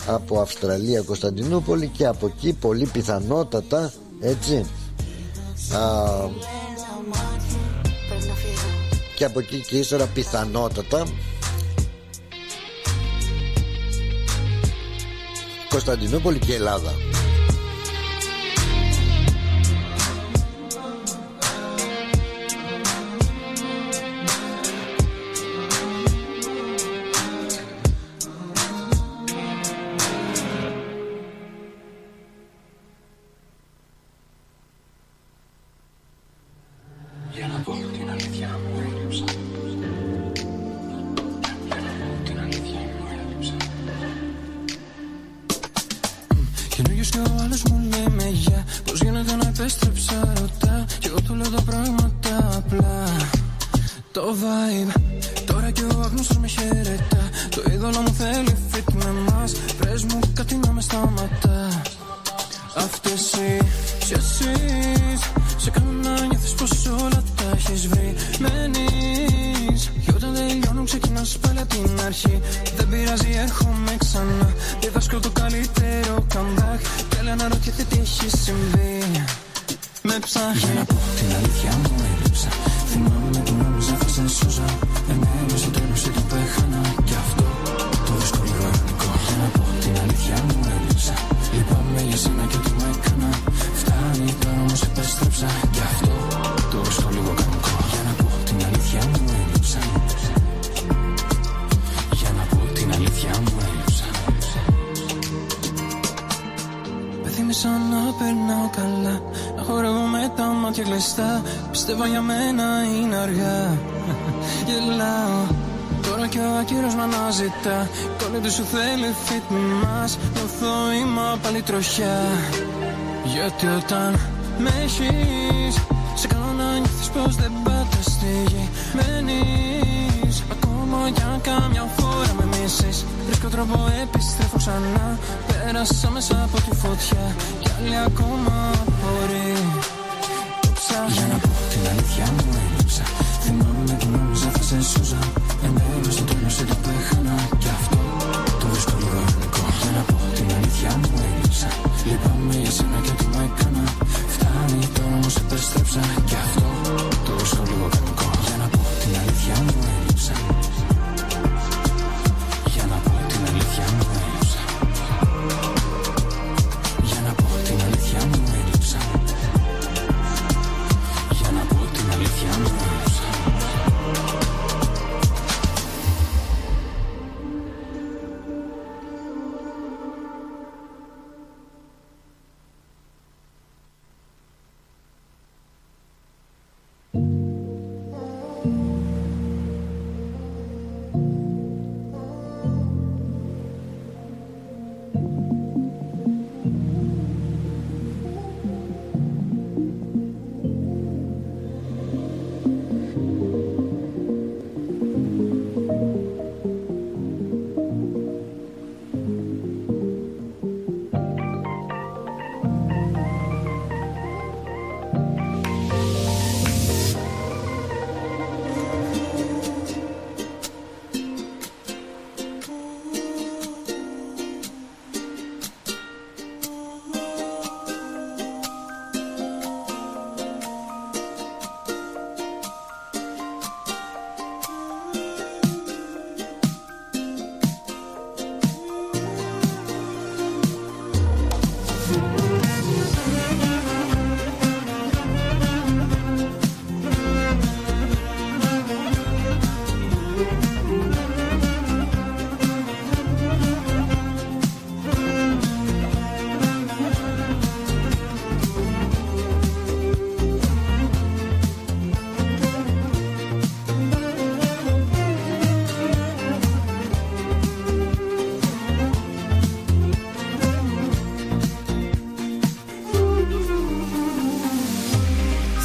από Αυστραλία Κωνσταντινούπολη και από εκεί πολύ πιθανότατα, έτσι, και από εκεί και ύστερα πιθανότατα Κωνσταντινούπολη και Ελλάδα. Γιατί όταν με έχεις, σε κάνω να νιώθεις πως δεν πάτε στη γη. Μένεις ακόμα για καμιά φορά με μισείς. Βρίσκω τρόπο, επιστρέφω ξανά. Πέρασα μέσα από τη φωτιά κι άλλη ακόμα μπορεί. Για να πω την αλήθεια μου έλειψα. Θυμάμαι που νόμιζα θα σε σούζα. Εμένα στο τέλος το πέχανα κι αυτό το βρίσκω λίγο αρνητικό. Για να πω την αλήθεια μου έλειψα. Λυπάμαι για σένα και τι με έκανα. Φτάνει τώρα όμως επέστρεψα. Κι αυτό το βρίσκω λίγο κανονικό. Για να πω την αλήθεια μου έλειψα. Για να πω την αλήθεια μου έλειψα. Για να πω την αλήθεια μου έλειψα.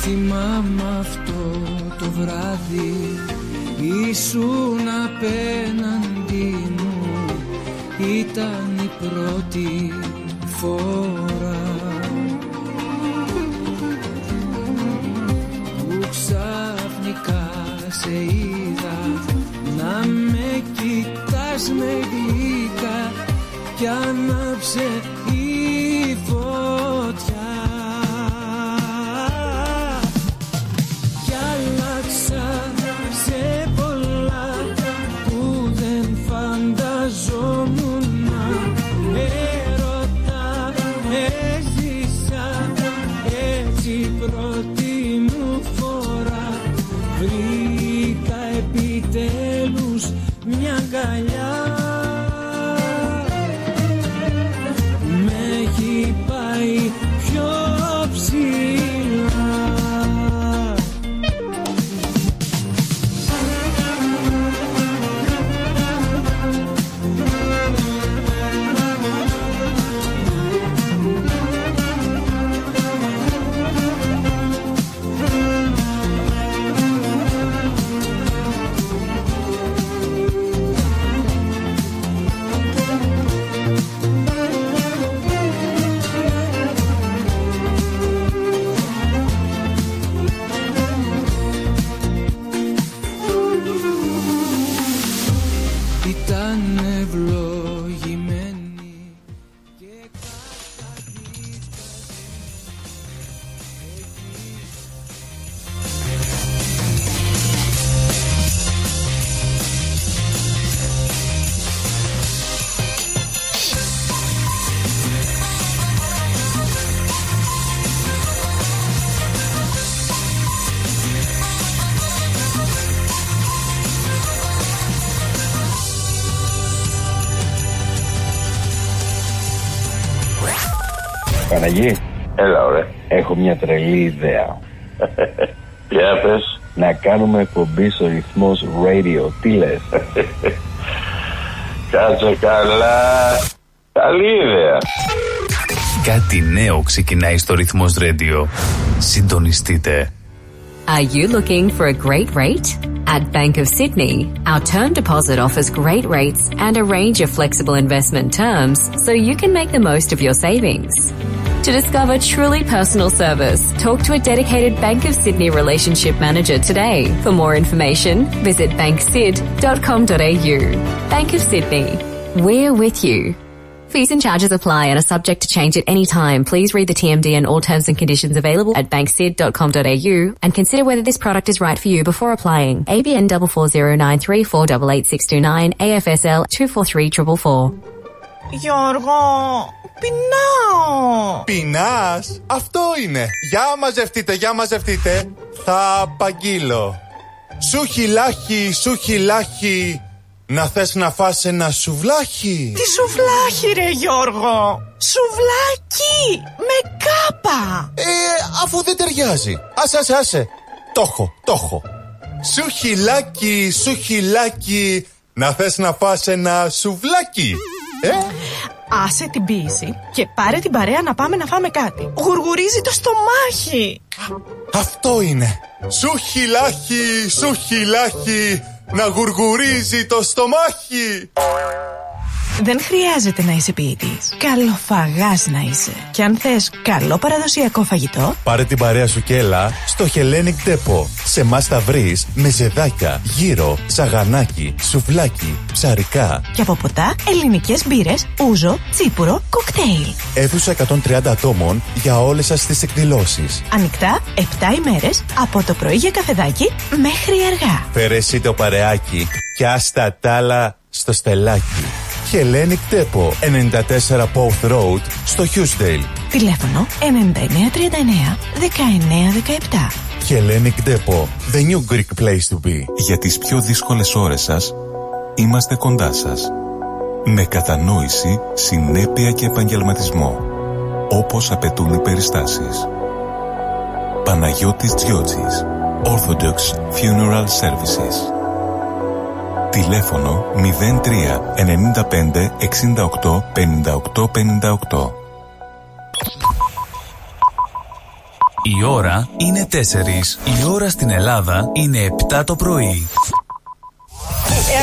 θυμάμαι αυτό το βράδυ, ήσουν απέναντί μου, ήταν η πρώτη φορά που ξαφνικά σε είδα να με κοιτάς με γλυκά κι ανάψε η φωτιά. Έλα, ωραία. Έχω μια τρελή ιδέα. Για πες. Να κάνουμε εκπομπή στο ρυθμός radio. Τι λες? Κάτσε καλά. Καλή ιδέα. Κάτι νέο ξεκινάει στο ρυθμός radio. Συντονιστείτε. Are you looking for a great rate? At Bank of Sydney, our term deposit offers great rates and a range of flexible investment terms so you can make the most of your savings. To discover truly personal service, talk to a dedicated Bank of Sydney relationship manager today. For more information, visit banksid.com.au. Bank of Sydney, we're with you. Fees and charges apply and are subject to change at any time. Please read the TMD and all terms and conditions available at banksid.com.au and consider whether this product is right for you before applying. ABN 44093488629 AFSL 243444. Γιώργο, πεινάω. Πεινάς? Αυτό είναι. Για μαζευτείτε, για μαζευτείτε. Θα παγγείλω. Σου χιλάχι, σου χιλάχι. Να θες να φας ένα σουβλάχι? Τι σουβλάχι ρε Γιώργο? Σουβλάκι με κάπα. Αφού δεν ταιριάζει. Άσε. Το έχω. Σου χιλάκι, σου χιλάκι. Να θες να φας ένα σουβλάκι? Άσε την ποίηση και πάρε την παρέα να πάμε να φάμε κάτι. Γουργουρίζει το στομάχι. Αυτό είναι. Σου χιλάκι, σου χιλάκι. Να γουργουρίζει το στομάχι. Δεν χρειάζεται να είσαι ποιητής. Καλοφαγάς να είσαι. Και αν θες καλό παραδοσιακό φαγητό, πάρε την παρέα σου και έλα στο Hellenic Depot. Σε μας θα βρεις με ζεδάκια, γύρο, σαγανάκι, σουφλάκι, ψαρικά. Και από ποτά ελληνικές μπύρες, ούζο, τσίπουρο, κοκτέιλ. Αίθουσα 130 ατόμων για όλες σας τις εκδηλώσεις. Ανοιχτά 7 ημέρες από το πρωί για καφεδάκι μέχρι αργά. Φέρεσαι το παρεάκι και άστα τ' άλλα στο στελάκι. Hellenic Depot, 94 Pouth Road, στο Hughesdale. Τηλέφωνο 9939 1917. Hellenic Depot, the new Greek place to be. Για τις πιο δύσκολες ώρες σας, είμαστε κοντά σας. Με κατανόηση, συνέπεια και επαγγελματισμό, όπως απαιτούν οι περιστάσεις. Παναγιώτης Τziotsis, Orthodox Funeral Services. Τηλέφωνο 03 95 68 58 58. Η ώρα είναι 4. Η ώρα στην Ελλάδα είναι 7 το πρωί.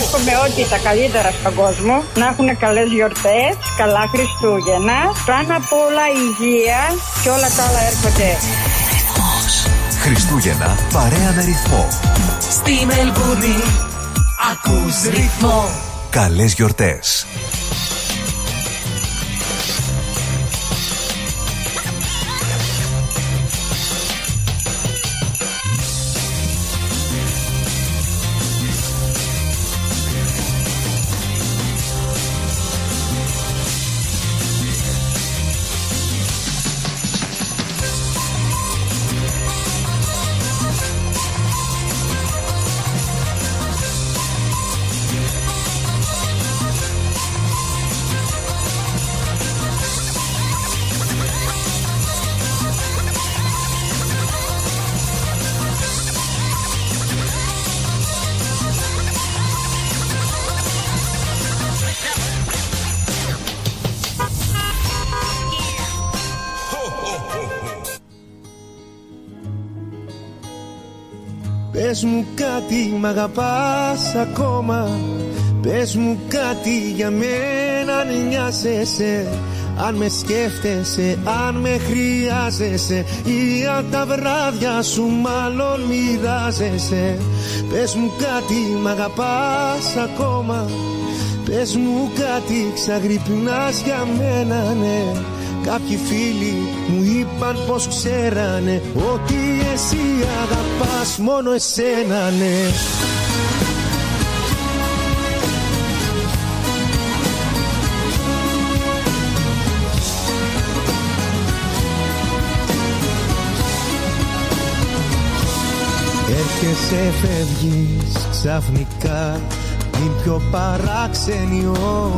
Εύχομαι ότι τα καλύτερα στον κόσμο, να έχουν καλές γιορτές, καλά Χριστούγεννα, πάνω απ' όλα υγεία και όλα τα άλλα έρχονται. Χριστούγεννα παρέα με ρυθμό. Στη Μελβούνι ακούς ρυθμό. Καλές γιορτές. Πες μου κάτι, μ' αγαπάς ακόμα. Πες μου κάτι για μένα, αν νοιάζεσαι, αν με σκέφτεσαι, αν με χρειάζεσαι, ή αν τα βράδια σου μάλλον μοιράζεσαι. Πες μου κάτι, μ' αγαπάς ακόμα. Πες μου κάτι, ξαγρυπνάς για μένα, ναι. Κάποιοι φίλοι μου είπαν πως ξέρανε ότι εσύ αγαπάς μόνο εσένα, ναι. Έρχεσαι, φεύγεις ξαφνικά την πιο παράξενη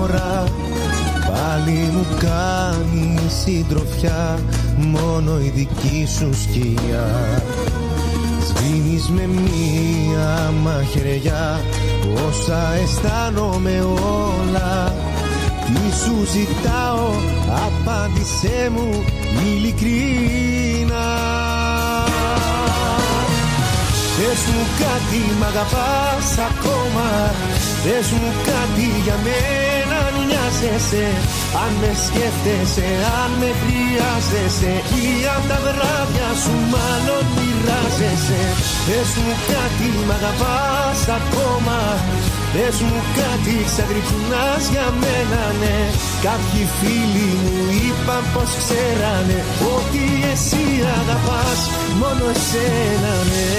ώρα. Πάλι μου κάνει συντροφιά μόνο η δική σου σκιά. Σβήνεις με μία μαχαιριά όσα αισθάνομαι όλα. Τι σου ζητάω, απάντησέ μου ειλικρίνα. Πες μου κάτι, μ' αγαπάς ακόμα. Πες μου κάτι για μένα, αν με σκέφτεσαι, αν με χρειάζεσαι, ή αν τα βράδια σου μάλλον μοιράζεσαι. Πες μου κάτι, μ' αγαπάς ακόμα. Πες μου κάτι, ξαγρυπνάς για μένα, ναι. Κάποιοι φίλοι μου είπαν πως ξέρανε ότι εσύ αγαπάς μόνο εσένα, ναι.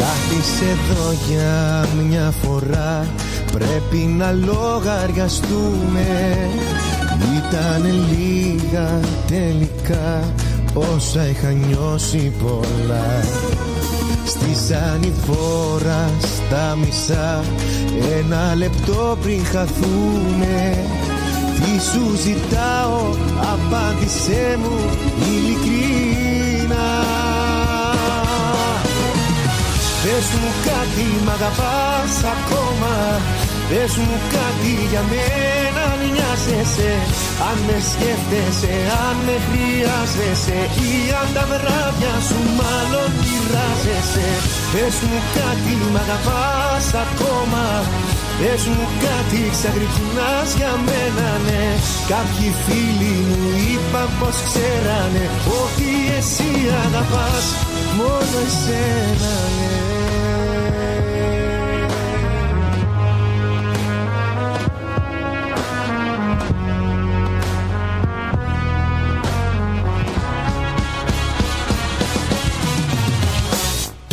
Κάθισε εδώ για μια φορά, πρέπει να λογαριαστούμε. Ήτανε λίγα τελικά, όσα είχα νιώσει πολλά. Στη ανηφόρα στα μισά, ένα λεπτό πριν χαθούμε. Τι σου ζητάω, απάντησέ μου ειλικρίνα. Πες μου κάτι, μ' αγαπάς ακόμα. Πες μου κάτι για μένα, αν νοιάζεσαι, αν με σκέφτεσαι, αν με χρειάζεσαι, ή αν τα βράδια σου μάλλον μοιράζεσαι. Πες μου κάτι, μ' αγαπάς ακόμα. Πες μου κάτι, ξαγρυπνάς για μένα, ναι. Κάποιοι φίλοι μου είπαν πως ξέρανε ότι εσύ αγαπάς μόνο εσένα, ναι.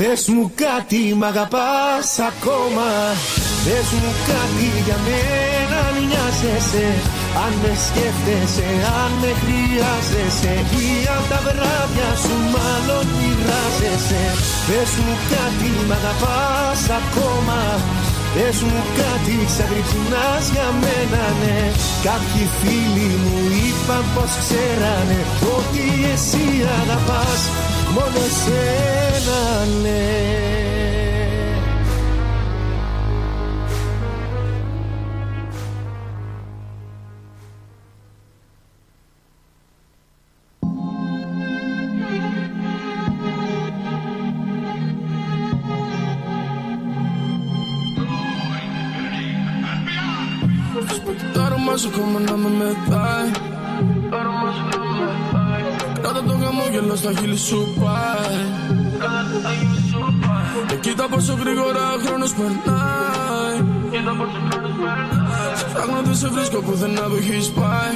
Πες μου κάτι, μ' αγαπάς ακόμα. Πες μου κάτι για μένα, αν νοιάζεσαι, αν με σκέφτεσαι, αν με χρειάζεσαι, ή αν τα βράδια σου μάλλον μοιράζεσαι. Πες μου κάτι, μ' αγαπάς ακόμα. Πες μου κάτι, ξαγρυπνάς για μένα, ναι. Κάποιοι φίλοι μου είπαν πως ξέρανε ότι εσύ αγαπάς μόνο εσένα, ναι. μας ακόμα να με μετάει. Πάρω μας ακόμα να με μετάει. Κράτα το χαμόγελο στα χείλη σου πάει. Και κοίτα πόσο γρήγορα ο χρόνος περνάει. Σε φτιάχνω δεν σε βρίσκω πουθενά που έχεις πάει.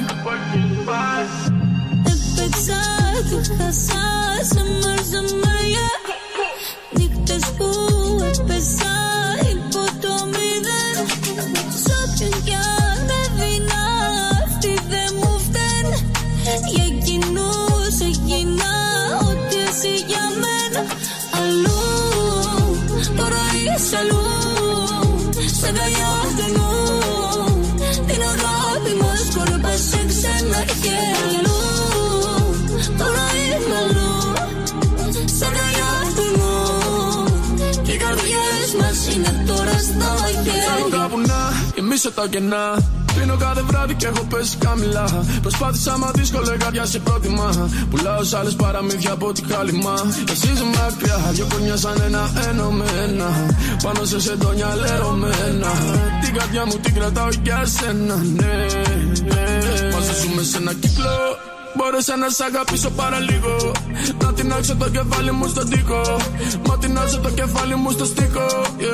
Έπαιξα και χάσα σε μαρζαμάρια. Νύχτες που έπαιζα υπό το μηδέν. Σ' όποιον κι αν έβηνα αυτή δεν μου φταίν. Για εκείνους έγινα ό,τι εσύ για μένα. Αλλού, τώρα είσαι αλλού. Σε καλιά αυτονού. Την αγάπη μας σκορπάς σε ξένα χέρια. Αλλού, τώρα είμαι αλλού. Σε καλιά αυτονού. Και οι καρδιές μας είναι τώρα στα χέρια. Ψάχνω κάπου να γεμίσω τα κενά. Πίνω κάθε βράδυ και έχω πέσει χαμηλά. Προσπάθησα μα δύσκολο η καρδιά σε πρότιμα. Πουλάω σ' άλλες παραμύθια από τη χάλιμα. Εσύ είσαι μακριά, δυο κονιά σαν ένα ενωμένα. Πάνω σε σεντόνια λερωμένα. Την καρδιά μου την κρατάω για σένα, ναι, ναι. Μαζί σου με σε ένα κύκλο. Μπόρεσα να σ' αγαπήσω παραλίγο. Να τεινάξω το κεφάλι μου στον τοίχο. Μα τεινάζω το κεφάλι μου στο στίχο, yeah.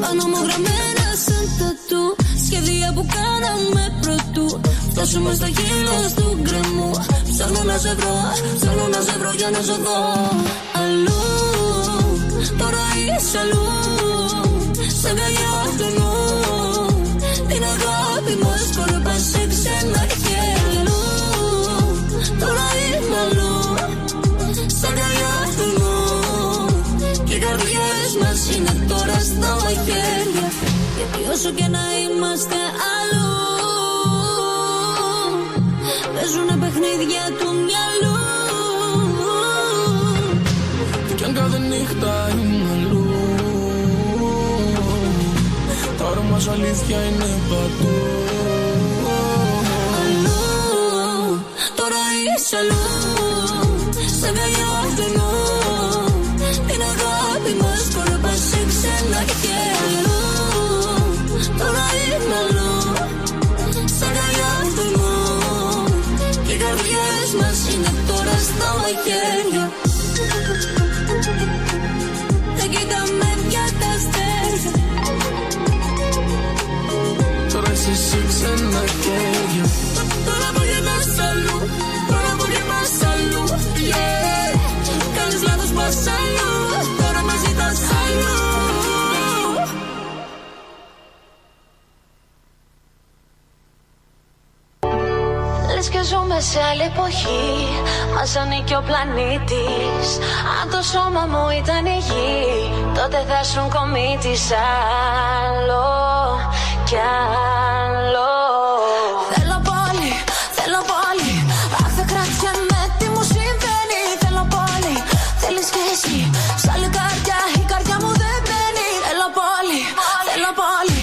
Πάνω μου γραμμένα σαν τατού. Σχεδία που κάναμε πρωτού. Φτάσουμε στα χείλος του γκρεμού. Ψάχνω να σε βρω, ψάχνω να σε βρω για να σε δω. Αλλού, τώρα είσαι αλλού. Σ' αγκαλιά αυτού νου. Την αγάπη μας κορπάς σε ξένα χέρια. Τώρα είμαι αλλού, σαν καλιά αυτού μου. Και οι καρδιές μας είναι τώρα στα μαχαίρια. Γιατί όσο και να είμαστε αλλού, παίζουνε παιχνίδια του μυαλού. Κι αν κάθε νύχτα είμαι αλλού, τώρα μας αλήθεια είναι παντού. Τώρα είσαι αλλού, σε αγκαλιά αυτονού. Την αγάπη μας κορπάς σε ξένα χέρια. Τώρα είμαι αλλού, σε αγκαλιά αυτονού. Και οι καρδιές μας είναι τώρα στα μαχαίρια. Δεν κοιτάμε πια τα αστέρια. Τώρα είσαι σε ξένα χέρια. Τώρα παγινάς αλλού. Λες και ζούμε σε άλλη εποχή. Μας ανήκει ο πλανήτης. Αν το σώμα μου ήταν η γη, τότε θα σου κομίτης. Άλλο κι άλλο. Σ' άλλη καρδιά, η καρδιά μου δεν μπαίνει. Θέλω πολύ, θέλω πολύ.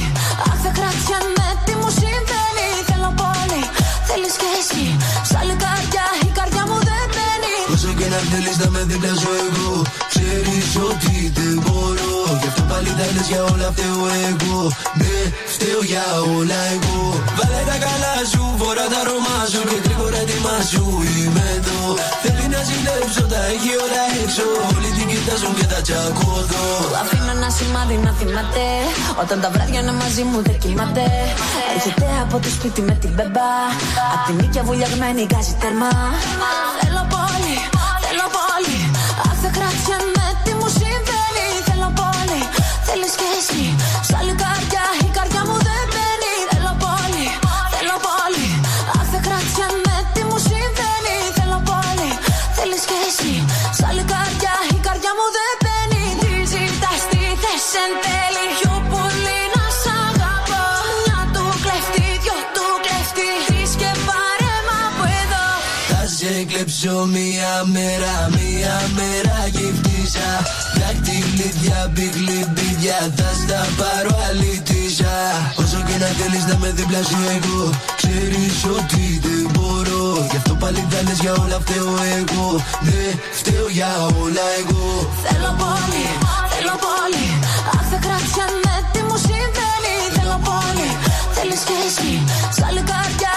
Αχ, δεν κρατιέμαι, τι μου συμβαίνει. Θέλω πολύ, θέλεις και εσύ. Σ' άλλη καρδιά, η καρδιά μου δεν μπαίνει. Όσο και να θέλεις να με διπλάσω εγώ, ξέρεις ότι δεν μπορώ. Γι' αυτό πάλι τα λες για όλα φταίω εγώ. Ναι, φταίω για όλα εγώ. Βάλε τα καλά σου, φορά τα αρώμα σου και γρήγορα ετοιμάσου, είμαι εδώ. Θέλει να ζηλέψω, τα έχει όλα έξω. Όλοι την κοιτάζουν και τα τσακώδω. Του αφήνω ένα σημάδι να θυμάται. Όταν τα βράδια είναι μαζί μου δεν κοιμάται. Έρχεται από το σπίτι με την μπέμπα. Απ' τη νίκια βουλιαγμένη γκάζει τερμά. Θέλω πολύ, θέλω πολύ. Αχ, δεν κρατιέμαι, τι μου συμβαίνει. Θέλω πολύ, θέλεις και εσύ. Σ' άλλη καρδιά, η καρδιά μου δεν μπαίνει. Θέλω πολύ, θέλω πολύ. Αχ, δεν κρατιέμαι, τι μου συμβαίνει. Θέλω πολύ, θέλεις και εσύ. Σ' άλλη καρδιά, η καρδιά μου δεν μπαίνει. Τι ζητάς, τι θες εν τέλει. Πιο πολύ να σ' αγαπώ. Μια του κλεφτή, δυο του κλεφτή. Τις και πάρε μ' από εδώ. Θα σε κλέψω μία μέρα γυφτήσα. Δακτυλίδια, μπιγλιμπίδια, θα στα πάρω αλήτησα. Όσο και να θέλεις να με διπλάσω εγώ, ξέρεις ότι δεν μπορώ. Γι' αυτό πάλι τα λες για όλα φταίω εγώ. Ναι, φταίω για όλα εγώ. Θέλω πολύ, θέλω πολύ. Αχ, δεν κρατιέμαι, τι μου συμβαίνει. Θέλω πολύ, θέλεις και εσύ. Σ' άλλη καρδιά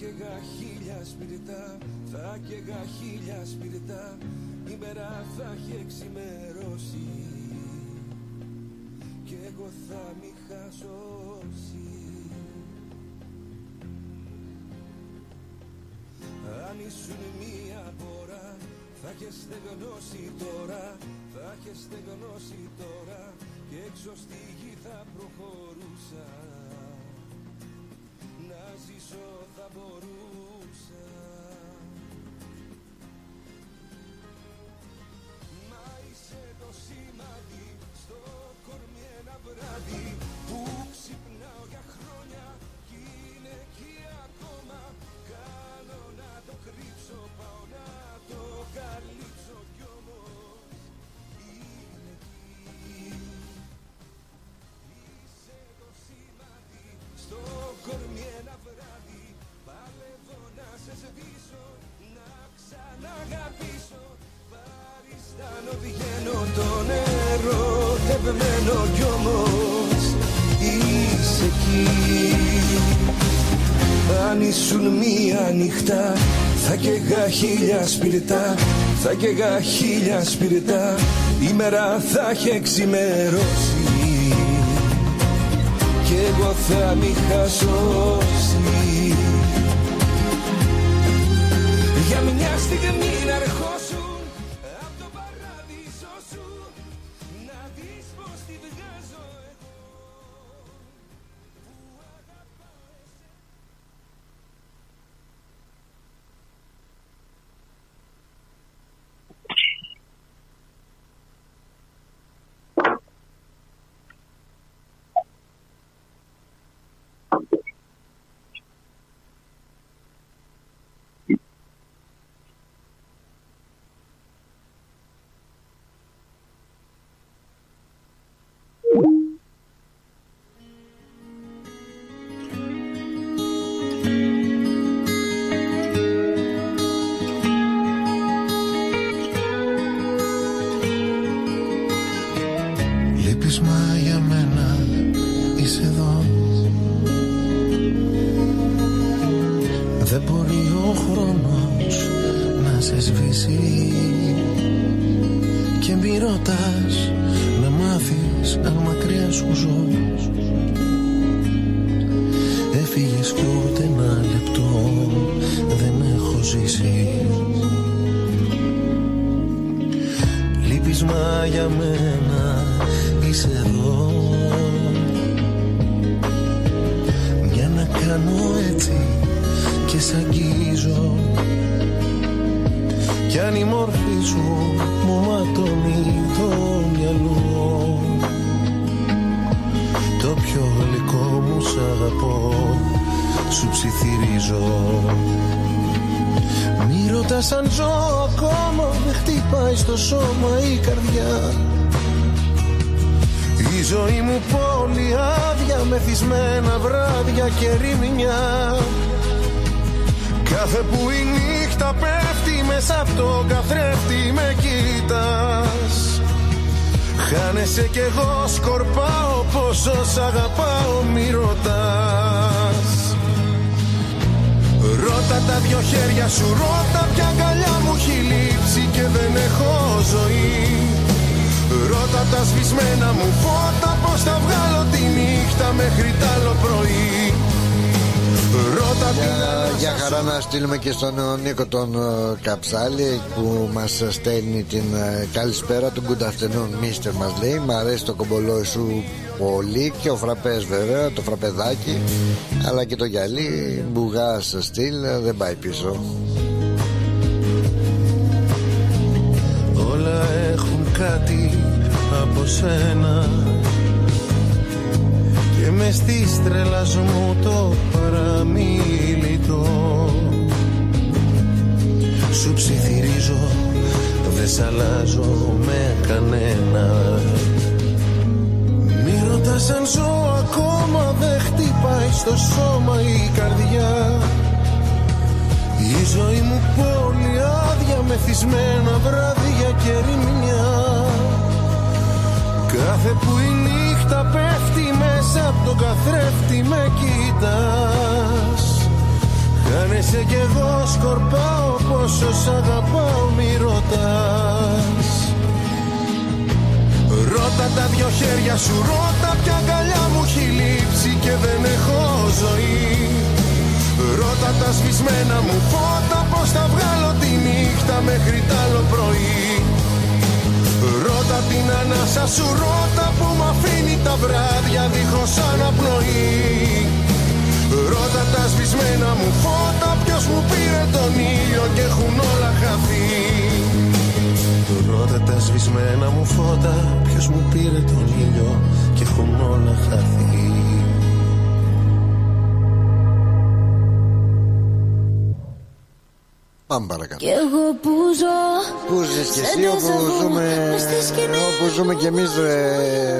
καίγα χίλια σπιρτά, θα καίγα χίλια σπιρτά. Η μέρα θα έχει ξημερώσει και εγώ θα μη χαζώσει. Αν ήσουν μία φορά, θα έχεις στεγνώσει τώρα, θα έχεις στεγνώσει τώρα, και έξω στη γη θα προχωρούσα, να ζήσω θα μπορούσα. Μα είσαι το σημάδι στο κορμί ένα βράδυ που ξυπνάω για χρόνια κι είναι εκεί ακόμα. Κάνω να το κρύψω, πάω να το καλύψω κι όμως είναι εκεί. Είσαι το σημάδι στο κορμί ένα βράδυ, παλεύω να σε σβήσω, να ξαναγαπήσω. Παριστάνω, βγαίνω τον ερωτευμένο κι όμως είσαι εκεί. Αν ήσουν μία νυχτά, θα καίγα χίλια σπιρτά, θα καίγα χίλια σπιρτά. Η μέρα θα έχει ξημερώσει και εγώ θα μη χασώσει. Για μια στιγμή να ερχόσουν από το παράδεισο σου, να δεις πως τη βγάζω εγώ. Στείλουμε και στον Νίκο τον Καψάλη που μας στέλνει την καλησπέρα του. Good afternoon, mister, μας λέει. Μ' αρέσει το κομπολόι σου πολύ και ο φραπές βέβαια, το φραπεδάκι, αλλά και το γυαλί. Μπουγάς στυλ, δεν πάει πίσω. Όλα έχουν κάτι από σένα και μες στις τρέλας μου το παραμιλητό. Σου ψιθυρίζω, δε σ' αλλάζω με κανένα. Μη ρωτάς αν ζω ακόμα, δε χτυπάει στο σώμα η καρδιά. Η ζωή μου πολύ άδεια, μεθυσμένα βράδια και ρημιά. Κάθε που η νύχτα πέφτει μέσα από τον καθρέφτη με κοιτάς. Αν Είσαι κι εγώ σκορπάω, πόσο σ' αγαπάω μη ρωτάς. Ρώτα τα δυο χέρια σου, ρώτα ποια αγκαλιά μου έχει λείψει και δεν έχω ζωή. Ρώτα τα σβησμένα μου φώτα πως θα βγάλω τη νύχτα μέχρι τ' άλλο πρωί. Ρώτα την ανάσα σου, ρώτα που μ' αφήνει τα βράδια δίχως αναπνοή. Ρώτα τα σβησμένα μου φώτα ποιος μου πήρε τον ήλιο και έχουν όλα χαθεί. Ρώτα τα σβησμένα μου φώτα ποιος μου πήρε τον ήλιο και έχουν όλα χαθεί. Κι εγώ που ζω, που ζεις κι εσύ, όπου ζούμε κι εμείς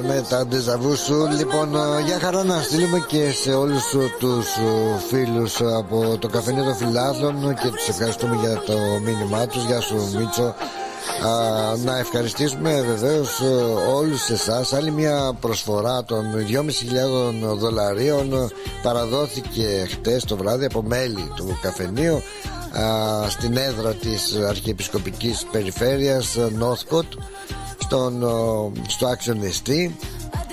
με τα ντεζαβού σου. Λοιπόν, για χαρά να στείλουμε και σε όλους τους φίλους από το καφενείο των Φιλάθλων και τους ευχαριστούμε για το μήνυμά τους. Γεια σου Μίτσο. Να ευχαριστήσουμε βεβαίως όλους εσάς. Άλλη μια προσφορά των 2.500 δολαρίων παραδόθηκε χτες το βράδυ από μέλη του καφενείου στην έδρα της Αρχιεπισκοπικής Περιφέρειας Northcote στο Action Estate.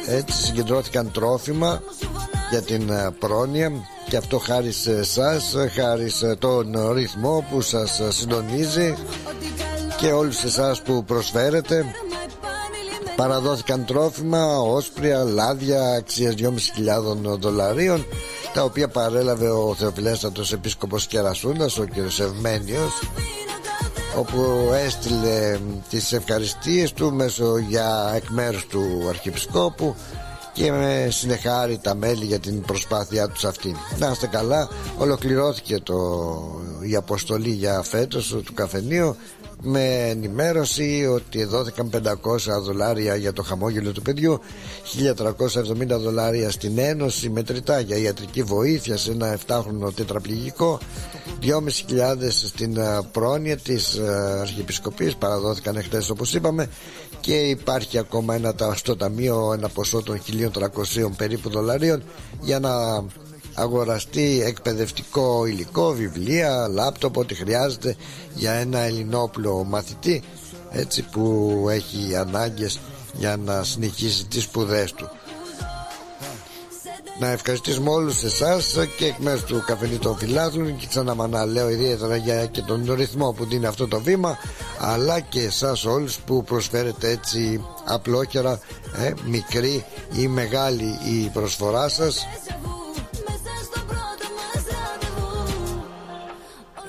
Έτσι συγκεντρώθηκαν τρόφιμα για την πρόνοια και αυτό χάρη σε εσάς, χάρη σε τον ρυθμό που σας συντονίζει και όλους εσάς που προσφέρετε. Παραδόθηκαν τρόφιμα, όσπρια, λάδια αξίας 2.500 δολαρίων, τα οποία παρέλαβε ο Θεοφιλέστατος Επίσκοπος Κερασούνας, ο κ. Ευμένιος, όπου έστειλε τις ευχαριστίες του μέσω για εκ μέρους του Αρχιεπισκόπου και με συνεχάρει τα μέλη για την προσπάθειά τους αυτή. Να είστε καλά, ολοκληρώθηκε η αποστολή για φέτος του καφενείου με ενημέρωση ότι δόθηκαν 500 δολάρια για το χαμόγελο του παιδιού, 1.370 δολάρια στην Ένωση μετρητά για ιατρική βοήθεια σε ένα 7χρονο τετραπληγικό, 2.500 στην πρόνοια της Αρχιεπισκοπής, παραδόθηκαν χτες όπως είπαμε, και υπάρχει ακόμα στο ταμείο ένα ποσό των 1.300 περίπου δολαρίων για να αγοραστεί εκπαιδευτικό υλικό, βιβλία, λάπτοπ, ό,τι χρειάζεται για ένα Ελληνόπλο μαθητή, έτσι, που έχει ανάγκες για να συνεχίσει τις σπουδές του. Να ευχαριστήσουμε όλους εσάς και εκ μέρους του καφενείου των Φιλάθλων και ξαναμαναλέω ιδιαίτερα για και τον ρυθμό που δίνει αυτό το βήμα, αλλά και εσάς όλους που προσφέρετε έτσι απλόχερα, μικρή ή μεγάλη η προσφορά σας.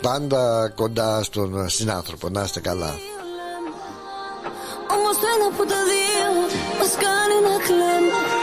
Πάντα κοντά στον συνάνθρωπο. Να είστε καλά. Όμως το ένα από τα δύο μας κάνει να κλαίμε.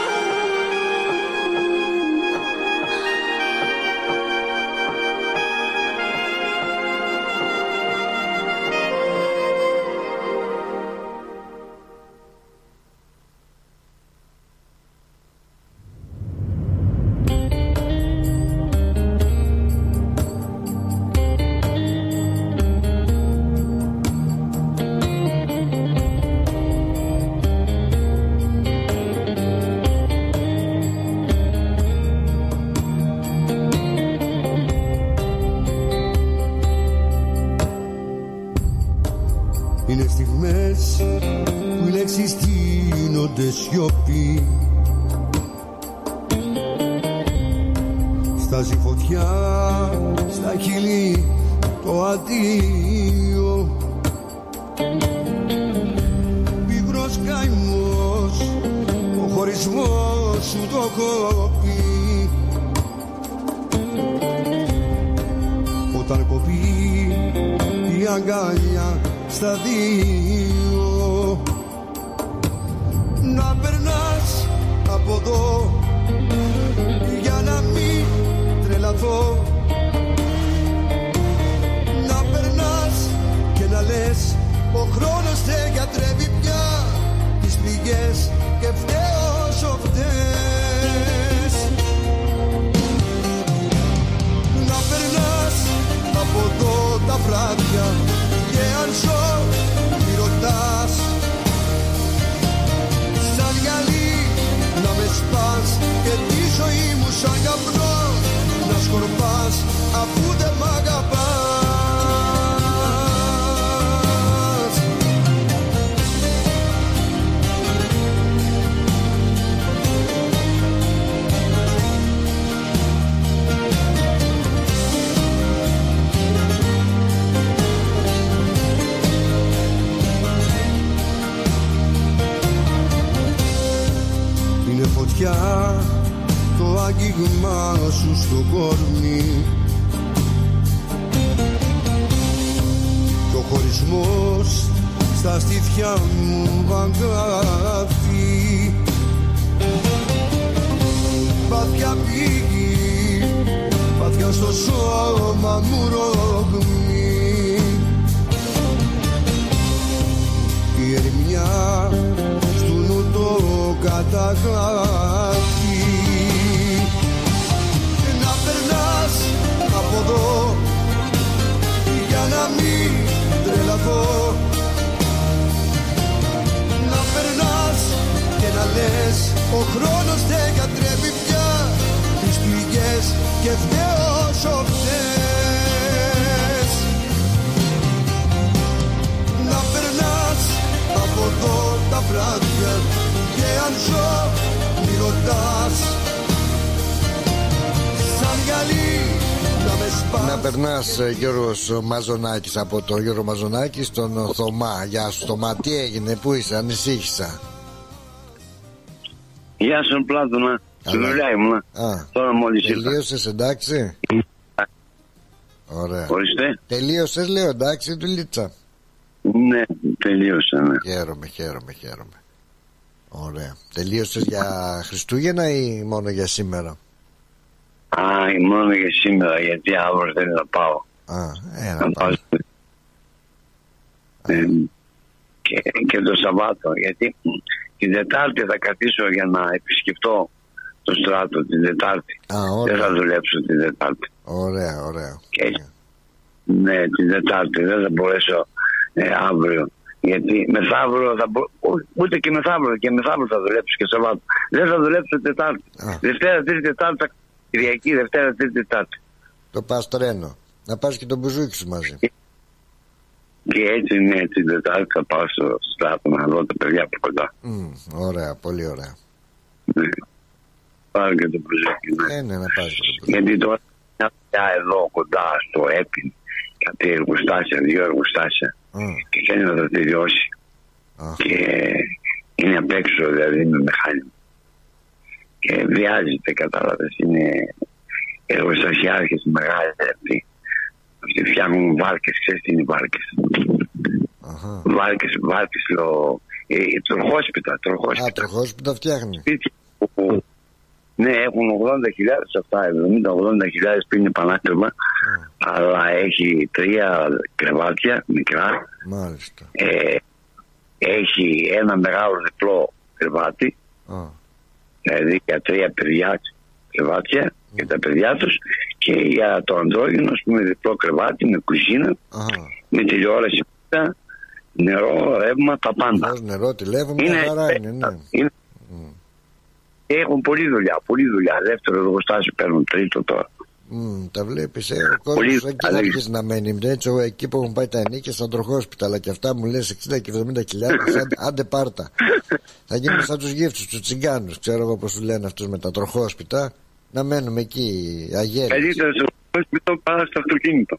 Και τη ζωή μου σαν καπνό να σκορπάς αφού δεν μ' αγαπάς. στο κορμί. Κι ο χωρισμός στα στήθια μου αγκάθει. Πάθια πήγη, πάθια στο σώμα μου ρογμή. Η ερημιά στου νου το καταγράφει. Να περνάς από εδώ για να μην τρελαθώ. Να περνάς και να λες ο χρόνος δεν γιατρεύει πια τις πληγές και φταίως ο φταίς. Να περνάς από εδώ τα βράδια και αν ζω μη ρωτάς. Να περνάς Γιώργος Μαζονάκης, από τον Γιώργο Μαζονάκη στον Θωμά. Γεια σου Θωμά, τι έγινε, πού είσαι, ανησύχησα. Γεια σου Πλάτωνα, στη δουλειά ήμουνα. Τώρα μόλις ήρθα. Τελείωσες, εντάξει? Ωραία. Ορίστε. Τελείωσες λέω, εντάξει δουλίτσα? Ναι, τελείωσα, ναι. Χαίρομαι. Ωραία. Τελείωσες για Χριστούγεννα ή μόνο για σήμερα? Μόνο για σήμερα, γιατί αύριο δεν θα πάω. Και το Σαββάτο, γιατί την Τετάρτη θα καθίσω για να επισκεφτώ το στράτο την Τετάρτη. Δεν θα δουλέψω την Τετάρτη. Ωραία. Ναι, την Τετάρτη δεν θα μπορέσω αύριο. Γιατί μεθαύριο θα ούτε και μεθαύριο θα δουλέψω και Σαββάτο. Δεν θα δουλέψω Τετάρτη. Δευτέρα, Τρίτη, Τετάρτη. Κυριακή, Δευτέρα, Τρίτη, Τετάρτη. Το πας τρένο. Να πας και τον μπουζούκι σου μαζί. Και έτσι, ναι, την Τετάρτη θα πάω στο στάθμα να δω τα παιδιά από κοντά. Ωραία, πολύ ωραία. Ναι. Πάω και τον μπουζούκι. Ναι, να πας και τον μπουζούκι. Γιατί τώρα είναι εδώ κοντά στο Έπιν. Κάτι εργοστάσια, δύο εργοστάσια. Και θέλει να το τελειώσει. Και είναι απ' έξω, δηλαδή με μηχάνημα. Και βιάζεται, κατάλαβες, είναι εργοστασιάρχες μεγάλες αυτοί. Αυτοί φτιάχνουν βάρκες, ξέρεις τι είναι βάρκες. Βάρκες, τροχόσπιτα. Τροχόσπιτα φτιάχνει. Ναι, έχουν 80.000 αυτά, 70-80.000 που είναι πανάκριβα, αλλά έχει 3 κρεβάτια μικρά. Μάλιστα. Έχει ένα μεγάλο διπλό κρεβάτι. Δηλαδή για 3 παιδιά κρεβάτια για τα παιδιά τους και για το ανδρόγυνο με διπλό κρεβάτι, με κουζίνα, με τηλεόραση, νερό, ρεύμα, τα πάντα. Νερό, τηλέφωνο, χαρά είναι. Έχουν πολλή δουλειά. Δεύτερο εργοστάσιο παίρνουν, τρίτο τώρα. Τα βλέπεις, ο κόσμος εκεί να μένει. Έτσι, εκεί που έχουν πάει τα ενίκια στα τροχόσπιτα, αλλά και αυτά μου λες 60 και 70 χιλιάδες, άντε πάρτα. Θα γίνουμε σαν τους γύφτους, τους τσιγκάνους, ξέρω εγώ πως σου λένε αυτούς με τα τροχόσπιτα, να μένουμε εκεί, αγέρι. Καλύτερα στο τροχόσπιτο παρά στο αυτοκίνητο.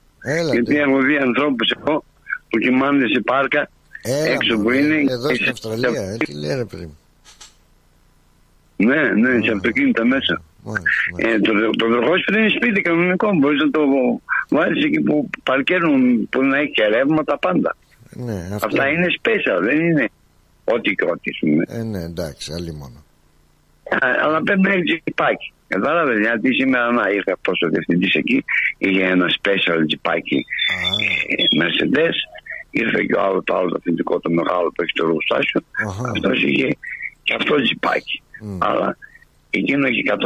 Γιατί έχω δει ανθρώπους εγώ που κοιμάνται σε πάρκα έξω που είναι. Εδώ στην Αυστραλία, έτσι λέει ρε παιδί μου. Ναι, σε αυτοκίνητα μέσα. Το τροχόσπιτο είναι σπίτι κανονικό. Μπορείς να το βάλεις εκεί που παρκέρουν, που να έχει και ρεύμα, τα πάντα. Αυτά είναι special, δεν είναι ό,τι και ό,τι. Ναι, εντάξει, άλλη μόνο. Αλλά πρέπει να έχει τζιπάκι. Κατάλαβε, γιατί σήμερα να ήρθα προς ο διευθυντής εκεί, είχε ένα special τζιπάκι Mercedes. Ήρθε και το άλλο αθλητικό, το μεγάλο που έχει το εργοστάσιο. Αυτό είχε και αυτό τζιπάκι. Αλλά εκείνο έχει 140.000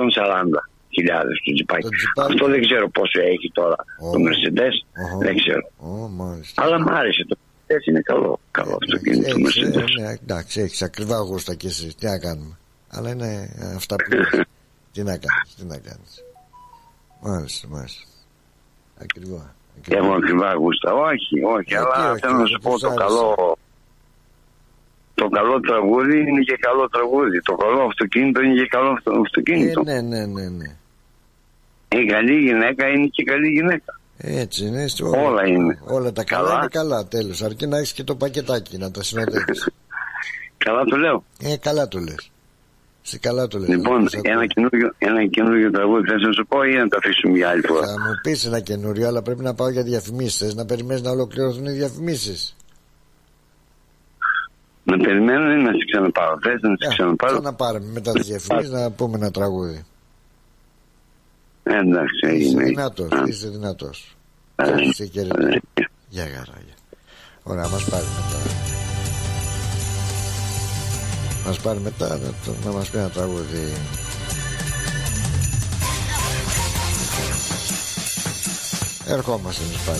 του τζιπάκι. Αυτό δεν ξέρω πόσο έχει τώρα το Mercedes. Δεν ξέρω. Αλλά μ' άρεσε το Mercedes, είναι καλό αυτοκίνητο το Mercedes. Εντάξει, έχει ακριβά γούστα και εσύ. Τι να κάνουμε. Αλλά είναι αυτά που είναι. Τι να κάνει. Μάλιστα. Ακριβά. Έχω ακριβά γούστα. Όχι, αλλά θέλω να σου πω το καλό. Το καλό τραγούδι είναι και καλό τραγούδι. Το καλό αυτοκίνητο είναι και καλό αυτοκίνητο. Ναι. Η καλή γυναίκα είναι και καλή γυναίκα. Έτσι είναι. Όλα είναι. Όλα τα καλά είναι καλά, τέλος. Αρκεί να έχεις και το πακετάκι να τα συνοδεύεις. Καλά το λέω. Καλά το λες. Σε καλά το λέω. Λοιπόν, ένα καινούριο τραγούδι θες να σου πω ή να το αφήσουμε για άλλη φορά? Θα μου πεις ένα καινούριο, αλλά πρέπει να πάω για διαφημίσεις. Θες να περιμένεις να ολοκληρωθούν οι διαφημίσεις? Να περιμένω ή να σε ξαναπάρω? Θες να σε ξαναπάρω? Να πάρουμε μετά τις διαφημίσεις να πούμε ένα τραγούδι. Εντάξει, έγινε. Είσαι δυνατός. Είσαι κερδός. Γεια χαράγια. Ωραία, μας πάρει μετά. Μας πάρει μετά να μας πει ένα τραγούδι. Ερχόμαστε εμείς πάλι.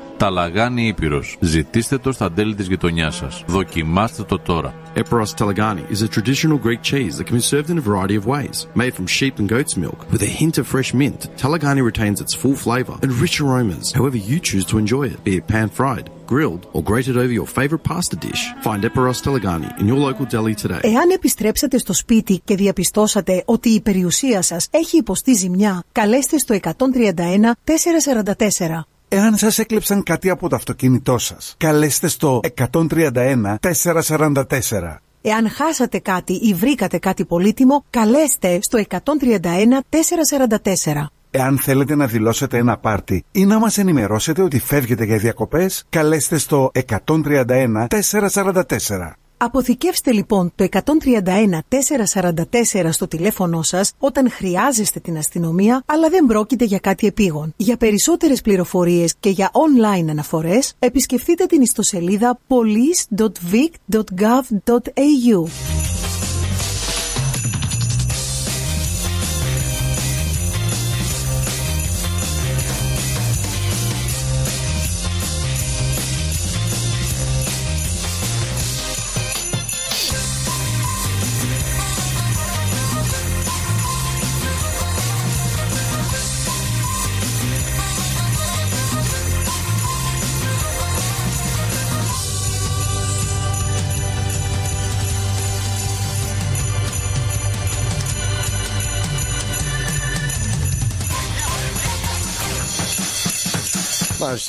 Talagani Ipeirou. Ζητήστε το στα τέλη της γειτονιάς σας. Δοκιμάστε το τώρα. Epiros Talagani is a traditional Greek cheese that can be served in a variety of ways. Made from sheep and goat's milk with a hint of fresh mint, Talagani retains its full flavor and rich aromas, however you choose to enjoy it, be it pan-fried, grilled or grated over your favorite pasta dish. Find Epiros Talagani in your local deli today. Εάν επιστρέψατε στο σπίτι και διαπιστώσατε ότι η περιουσία σας έχει υποστεί ζημιά, καλέστε στο 131 444. Εάν σας έκλεψαν κάτι από το αυτοκίνητό σας, καλέστε στο 131 444. Εάν χάσατε κάτι ή βρήκατε κάτι πολύτιμο, καλέστε στο 131 444. Εάν θέλετε να δηλώσετε ένα πάρτι ή να μας ενημερώσετε ότι φεύγετε για διακοπές, καλέστε στο 131 444. Αποθηκεύστε λοιπόν το 131 444 στο τηλέφωνό σας όταν χρειάζεστε την αστυνομία, αλλά δεν πρόκειται για κάτι επίγον. Για περισσότερες πληροφορίες και για online αναφορές, επισκεφτείτε την ιστοσελίδα police.vic.gov.au.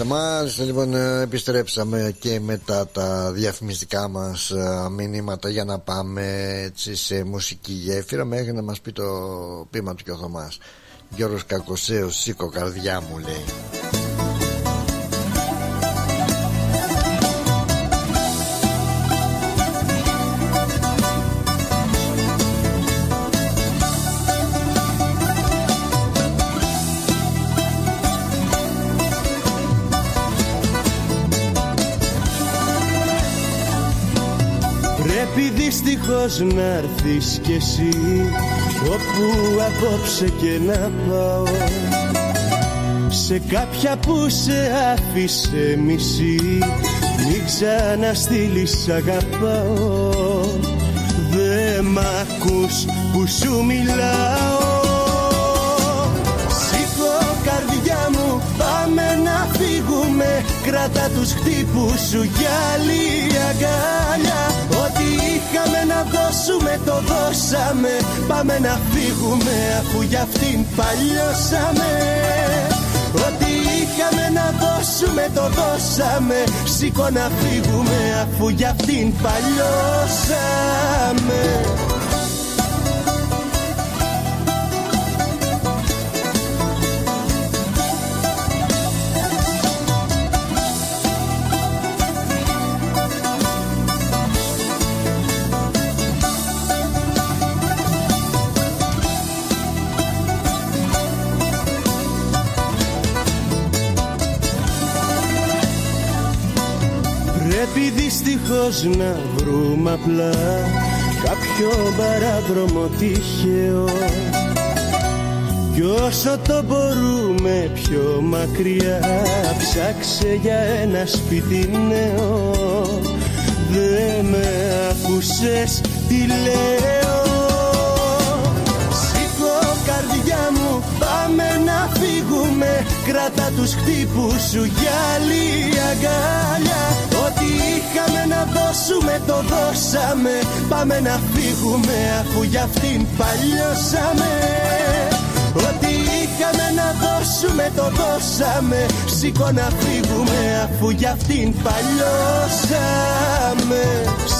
Μάλιστα, λοιπόν, επιστρέψαμε και μετά τα διαφημιστικά μας μηνύματα για να πάμε έτσι σε μουσική γέφυρα μέχρι να μας πει το ποίημα του και ο Θωμάς. Γιώργος Κακοσέος, σήκω καρδιά μου, λέει. Δυστυχώς να έρθεις κι εσύ όπου απόψε και να πάω, σε κάποια που σε άφησε μισή, μην ξαναστείλεις αγαπάω. Δε μ' ακούς που σου μιλάω. Σήκω καρδιά μου, πάμε να φύγουμε, κράτα τους χτύπους σου κι άλλη αγκάλια. Ό,τι είχαμε να δώσουμε το δώσαμε, πάμε να φύγουμε αφού για αυτήν παλιώσαμε. Ό,τι είχαμε να δώσουμε το δώσαμε, σήκω να φύγουμε αφού για αυτήν παλιώσαμε. Δυστυχώς να βρούμε απλά κάποιο παράδρομο τυχαίο Κι όσο το μπορούμε πιο μακριά, ψάξε για ένα σπίτι νέο. Δε με ακούσες τι λέω. Σήκω καρδιά μου, πάμε να φύγουμε. Κράτα τους χτύπους σου για άλλη αγκάλια. Ό,τι είχαμε να δώσουμε το δώσαμε. Πάμε να φύγουμε αφού για αυτήν παλιώσαμε. Ό,τι είχαμε να δώσουμε το δώσαμε. Σήκω να φύγουμε αφού για αυτήν παλιώσαμε.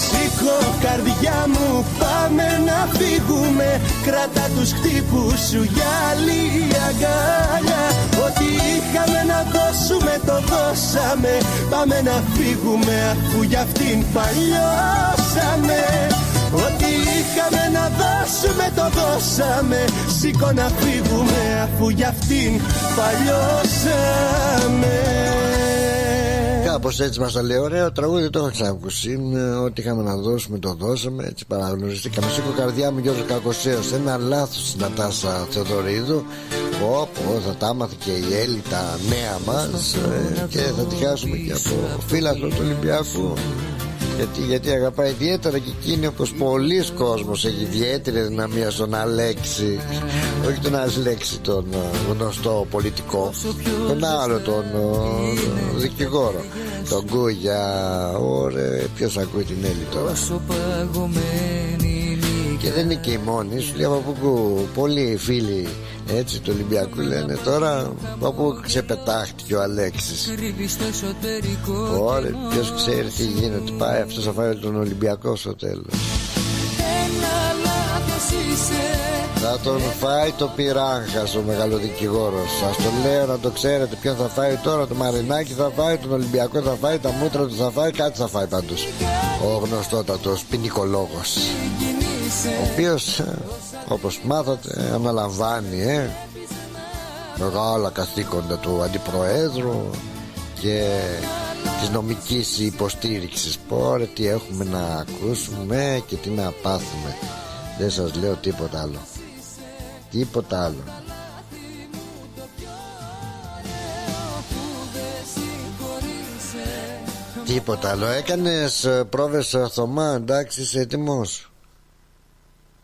Σήκω καρδιά μου, πάμε να φύγουμε. Κράτα τους χτύπους σου για άλλη αγκάλια. Ό,τι είχαμε να δώσουμε το δώσαμε. Πάμε να φύγουμε αφού για αυτήν παλιώσαμε. Ό,τι είχαμε να δώσουμε το δώσαμε. Σήκω να φύγουμε αφού για αυτήν παλιώσαμε. Κάπως έτσι μας τα λέει. Ωραίο τραγούδι, το έχω ξανακούσει. Ό,τι είχαμε να δώσουμε το δώσαμε. Έτσι παραγνωριστήκαμε. Σήκω καρδιά μου, Γιώργος Κακοσέος. Ένα λάθος στην Νατάσσα Θεοδωρίδου. Όπου θα τα άμαθε και η Έλλη τα νέα μας. Και θα τη χάσουμε και από φύλαθλο του Ολυμπιακού. Γιατί αγαπάει ιδιαίτερα και εκείνη, όπως πολλοί κόσμος έχει ιδιαίτερη δυναμία στον Αλέξη. Όχι τον Αλέξη τον γνωστό πολιτικό, τον άλλο τον δικηγόρο, τον Κούγια. Ωραία, ποιος ακούει την Έλλη τώρα? Και δεν είναι και η μόνη, σου λέει από πού πολλοί φίλοι έτσι του Ολυμπιακού λένε τώρα από πού ξεπετάχτηκε ο Αλέξης. Ωραία, ποιος ξέρει τι γίνεται, πάει αυτός θα φάει τον Ολυμπιακό στο τέλος. Θα τον φάει το πυράγχας ο μεγαλοδικηγόρος. Σας το λέω να το ξέρετε, ποιον θα φάει τώρα, το Μαρινάκι θα φάει, τον Ολυμπιακό θα φάει, τα μούτρα του θα φάει, κάτι θα φάει πάντως. Ο γνωστότατος ποινικολόγος, ο οποίος, όπως μάθατε, αναλαμβάνει μεγάλα καθήκοντα του αντιπροέδρου και της νομικής υποστήριξης. Πόρε τι έχουμε να ακούσουμε και τι να πάθουμε. Δεν σας λέω τίποτα άλλο. Τίποτα άλλο. Τίποτα άλλο. Έκανες πρόβες Θωμά, εντάξει, είσαι έτοιμος?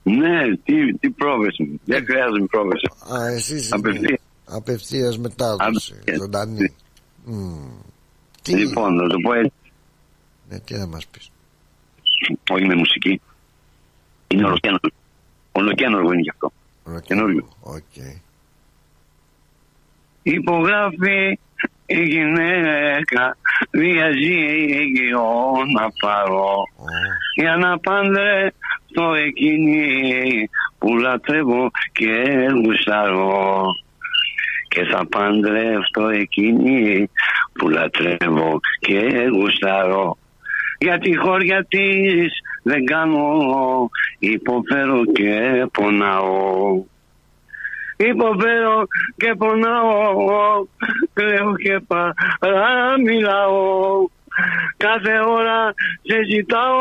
Ναι, τι πρόβες μου. Δεν χρειάζομαι πρόβες. Α, εσείς απευθείας μετάδοση, ζωντανή. Λοιπόν, θα το πω έτσι. Ναι, τι θα μας πεις? Όχι με μουσική. Είναι ολοκένουργο. Ολοκένουργο είναι γι' αυτό. Ολοκένουργο. Οκ. Υπογράφει η γυναίκα, διαζύγιο να πάρω, για να πάντρε το εκείνη που λατρεύω και γουστάρω, και θα παντρευτώ εκείνη που λατρεύω και γουστάρω. Για τη χώρια της δεν κάνω, υποφέρω και πονάω. Υποφέρω και πονάω, κλαίω και παραμιλάω. Κάθε ώρα σε ζητάω,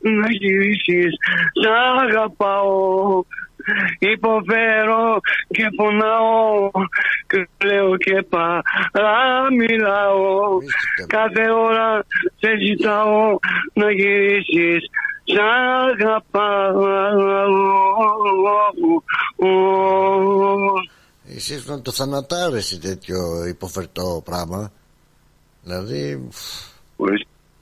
να γυρίσεις, σ' αγαπάω. Υποφέρω και πονάω, κλαίω και παραμιλάω. Κάθε ώρα σε ζητάω, να γυρίσεις, σ' αγαπάω. Εσείς να το θανατάρεσαι τέτοιο υποφερτό πράγμα. Δηλαδή,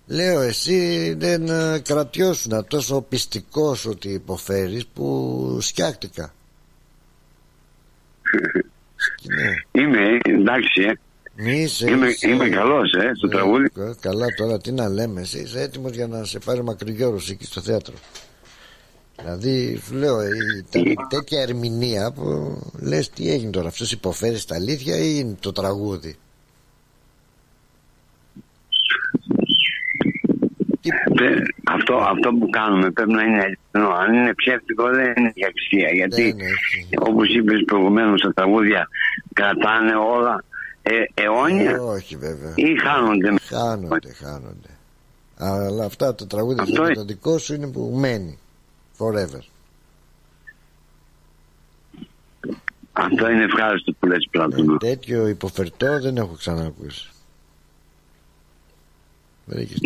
λέω, εσύ δεν κρατιώσουν τόσο πιστικός ότι υποφέρεις που σκιάχτηκα. Ναι. Είμαι, εντάξει, είμαι καλός, στο τραγούδι. Καλά τώρα, τι να λέμε, εσύ είσαι έτοιμος για να σε πάρει Μακρυγιώρος εκεί στο θέατρο. Δηλαδή, σου λέω, τέτοια ερμηνεία που λες τι έγινε τώρα, αυτός υποφέρει στα αλήθεια ή είναι το τραγούδι? Αυτό που κάνουμε πρέπει να είναι αληθινό. Αν είναι ψεύτικο δεν είναι για αξία. Γιατί όπως είπες προηγουμένως τα τραγούδια κρατάνε όλα αιώνια. Όχι βέβαια. Ή χάνονται. Χάνονται. Αλλά αυτά τα τραγούδια είναι το δικό σου, είναι που μένει forever. Αυτό είναι ευχάριστο που λες, Πλάτωνα. Τέτοιο υποφερτό δεν έχω ξανακούσει.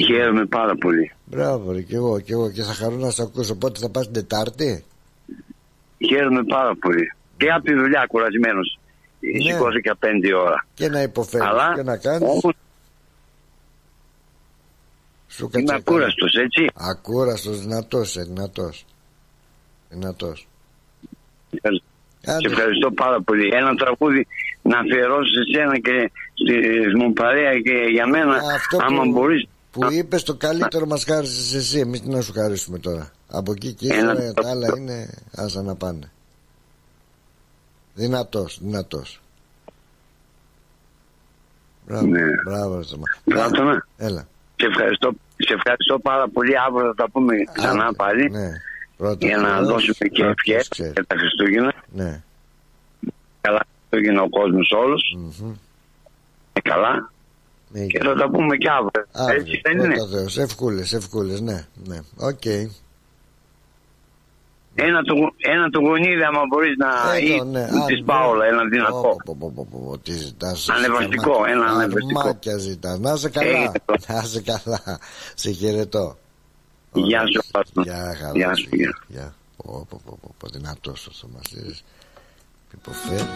Χαίρομαι πάρα πολύ. Μπράβο, ρε, και εγώ και θα χαρώ να σε ακούσω. Πότε θα πας την Τετάρτη? Χαίρομαι πάρα πολύ. Και από τη δουλειά κουρασμένος. Ναι. 25 ώρα. Και να υποφέρεις. Αλλά... και να κάνεις. Όμως... είμαι ακούραστος, έτσι. Ακούραστος, δυνατός. Σε ευχαριστώ πάρα πολύ. Ένα τραγούδι να αφιερώσω σε σένα και στη μου παρέα και για μένα. Αυτό άμα που, μπορείς, που είπες το καλύτερο μας χάρισες εσύ. Εμείς τι να σου χαρίσουμε τώρα? Από εκεί και ήθελα, τα άλλα είναι άσα να πάνε. Δυνατός. Μπράβο, ναι. Μπράβο. Πλάτωνα, έλα. Σε ευχαριστώ πάρα πολύ. Αύριο θα τα πούμε ξανά πάλι. Ναι. Πρώτα, για να δώσουμε και ευχές για τα Χριστούγεννα. Ναι. Καλά Χριστούγεννα ο κόσμος όλος. Mm-hmm. Καλά. Ναι. Και θα τα πούμε και αύριο. Έτσι δεν είναι? Ευκούλες, ναι. Okay. Ένα του γονίδι άμα μπορείς να... της Πάολα, ένα δυνατό. Τι ζητάς? Ανεβαστικό, ένα ανεβαστικό. Αρμάκια ζητάς. Να είσαι καλά. Σε χαιρετώ. Γεια σου. Γεια. Δυνατός ο Θωμασίδης. Υποφέρει.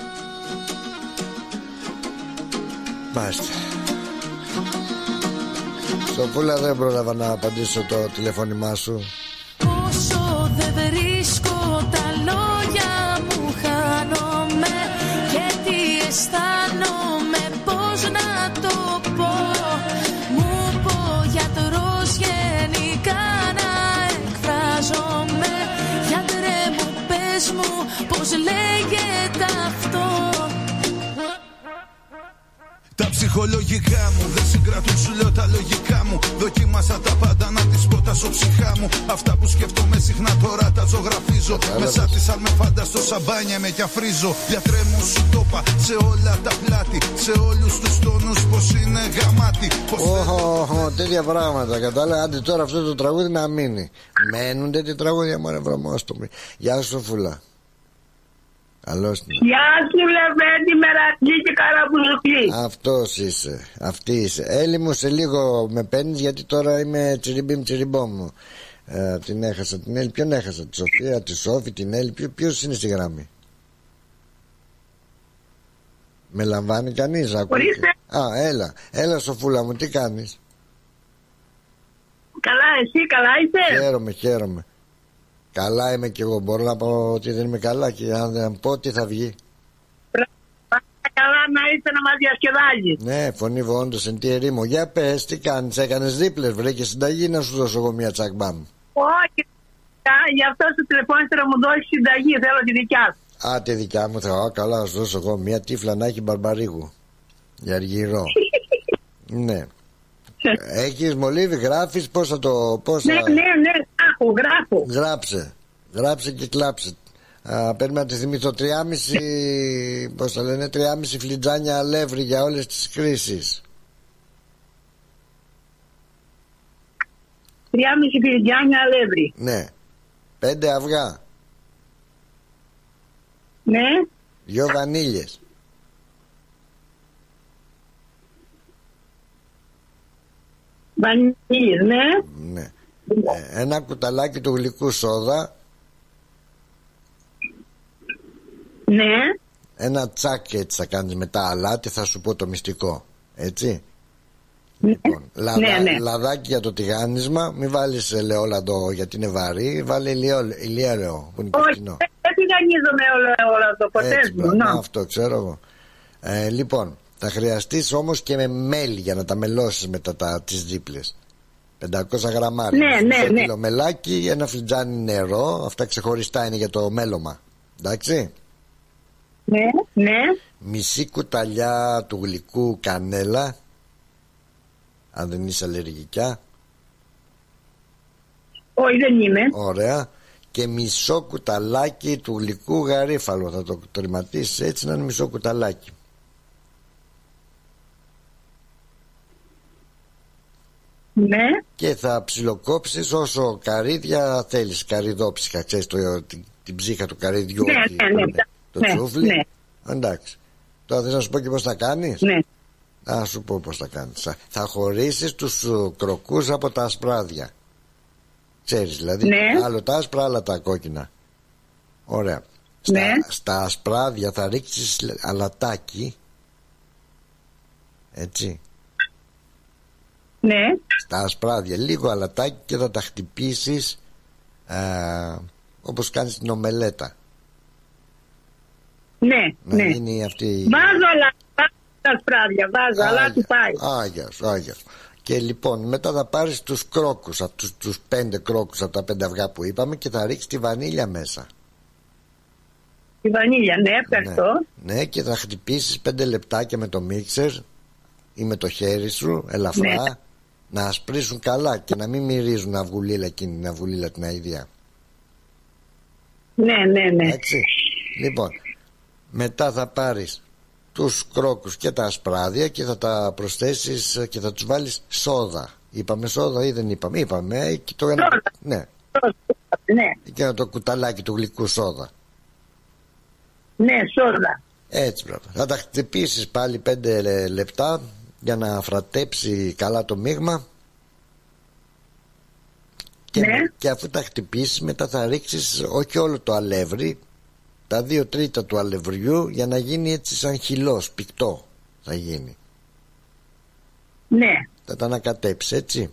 Μάλιστα. Σοφούλα, δεν πρόλαβα να απαντήσω το τηλεφώνημά σου. Όσο δεν βρίσκω τα λόγια μου, χάνομαι. Γιατί αισθάνομαι, πώς να το πω. Μου πω γιατρός γενικά να εκφράζομαι. Γιατρέ μου, πες μου πώς λέγεται αυτό. Τα ψυχολογικά μου δεν συγκρατούν, σου λέω τα λογικά μου. Δοκίμασα τα πάντα να τις πω τα ψυχά μου. Αυτά που σκέφτομαι συχνά τώρα τα ζωγραφίζω. Μέσα της αλμεφάντα στο σαμπάνια με κι αφρίζω. Γιατρέ μου, σου το είπα σε όλα τα πλάτη, σε όλους τους τόνους πως είναι γαμάτι. Τέτοια πράγματα, κατάλαβα. Άντε τώρα αυτό το τραγούδι να μείνει. Μένουν τέτοια τραγούδια μόνο βραμόστομοι. Γεια σου, Φούλα. Γεια σου, Λεβέντη, μερατζή και καραμπουζουκλή. Αυτός είσαι, αυτή είσαι. Έλλη μου, σε λίγο με παίρνεις, γιατί τώρα είμαι τσιριμπίμ τσιριμπό μου. Την έχασα την Έλλη. Ποιον έχασα? Τη Σοφία, τη Σόφη, την Έλλη. Ποιος είναι στη γραμμή? Με λαμβάνει κανείς? Ορίστε. Έλα Σοφούλα μου, τι κάνεις? Καλά, εσύ καλά είσαι? Χαίρομαι. Καλά είμαι κι εγώ. Μπορώ να πω ότι δεν είμαι καλά και αν δεν πω τι θα βγει. Καλά να είστε, να μας διασκεδάζεις. Ναι, φωνήβω όντως εν τι ερήμο. Για πες, τι κάνεις? Έκανες δίπλες, βρε, και συνταγή να σου δώσω εγώ μια τσακμπάμ? Όχι, γι' αυτό σου τηλεφώνησε να μου δώσεις συνταγή. Θέλω τη δικιά σου. Α, τη δικιά μου θέλω. Καλά, να σου δώσω εγώ μια τύφλα να έχει μπαρμπαρίγου. Για αργυρό. Ναι. Έχεις μολύβι, γράφεις, πώς θα το... Ναι, γράφω. Γράψε και κλάψε. Παίρνουμε να τη θυμηθώ 3,5 φλιτζάνια αλεύρι για όλες τις κρίσεις. 3,5 φλιτζάνια αλεύρι. Ναι. 5 αυγά. Ναι. 2 βανίλιες. Βανίλιες, ναι. Ένα κουταλάκι του γλυκού σόδα. Ναι. Ένα τσάκι, έτσι θα κάνεις μετά αλάτι, θα σου πω το μυστικό. Έτσι. Ναι. Λοιπόν, λαδάκι για το τηγάνισμα. Μην βάλεις ελαιόλαδο γιατί είναι βαρύ. Βάλε ηλιέλαιο που είναι κοκκινό. Όχι, δεν τηγανίζομαι ελαιόλαδο ποτέ. Αυτό ξέρω εγώ. Λοιπόν, θα χρειαστείς όμως και με μέλι για να τα μελώσεις μετά τις δίπλες. 500 γραμμάρια. Ναι. Κιλό μελάκι, ένα φλιτζάνι νερό. Αυτά ξεχωριστά είναι για το μέλωμα. Εντάξει. Ναι. Μισή κουταλιά του γλυκού κανέλα. Αν δεν είσαι αλλεργικά. Όχι, δεν είμαι. Ωραία. Και μισό κουταλάκι του γλυκού γαρίφαλο. Θα το τριματίσεις έτσι να είναι μισό κουταλάκι. Ναι. Και θα ψιλοκόψεις όσο καρύδια θέλεις, καρυδόψυχα, ξέρεις την ψύχα του καρυδιού, το τσούφλι. Εντάξει. Τώρα θες να σου πω και πώς θα κάνεις? Ναι. Να σου πω πώς θα κάνεις. Θα χωρίσεις τους κροκούς από τα ασπράδια. Ξέρεις δηλαδή, ναι. Άλλο τα άσπρα, άλλα τα κόκκινα. Ωραία. Στα, ναι. Στα ασπράδια θα ρίξεις αλατάκι. Έτσι. Ναι. Στα ασπράδια λίγο αλατάκι και θα τα χτυπήσεις όπως κάνεις την ομελέτα. Ναι, ναι. Είναι αυτή... Βάζω αλάτι στα ασπράδια, βάζω αλάτι πάει. Άγιος, άγιος. Και λοιπόν μετά θα πάρεις τους κρόκους, τους 5 κρόκους από τα 5 αυγά που είπαμε και θα ρίξεις τη βανίλια μέσα. Τη βανίλια, ναι, ευχαριστώ. Ναι, ναι, και θα χτυπήσεις 5 λεπτάκια με το μίξερ ή με το χέρι σου, ελαφρά, ναι. Να ασπρίσουν καλά και να μην μυρίζουν αυγουλίλα εκείνη την αυγουλίλα την αηδία. Ναι, ναι, ναι. Έτσι, λοιπόν. Μετά θα πάρεις τους κρόκους και τα ασπράδια και θα τα προσθέσεις και θα τους βάλεις σόδα. Είπαμε σόδα ή δεν είπαμε? Είπαμε και το, ένα... ναι. Ναι. Και το κουταλάκι του γλυκού σόδα. Ναι, σόδα. Έτσι πρέπει. Θα τα χτυπήσεις πάλι 5 λεπτά για να φρατέψει καλά το μείγμα. Και, ναι. Και αφού τα χτυπήσεις μετά θα ρίξεις όχι όλο το αλεύρι, τα 2/3 του αλευριού, για να γίνει έτσι σαν χυλός, πικτό θα γίνει. Ναι. Θα τα ανακατέψεις, έτσι.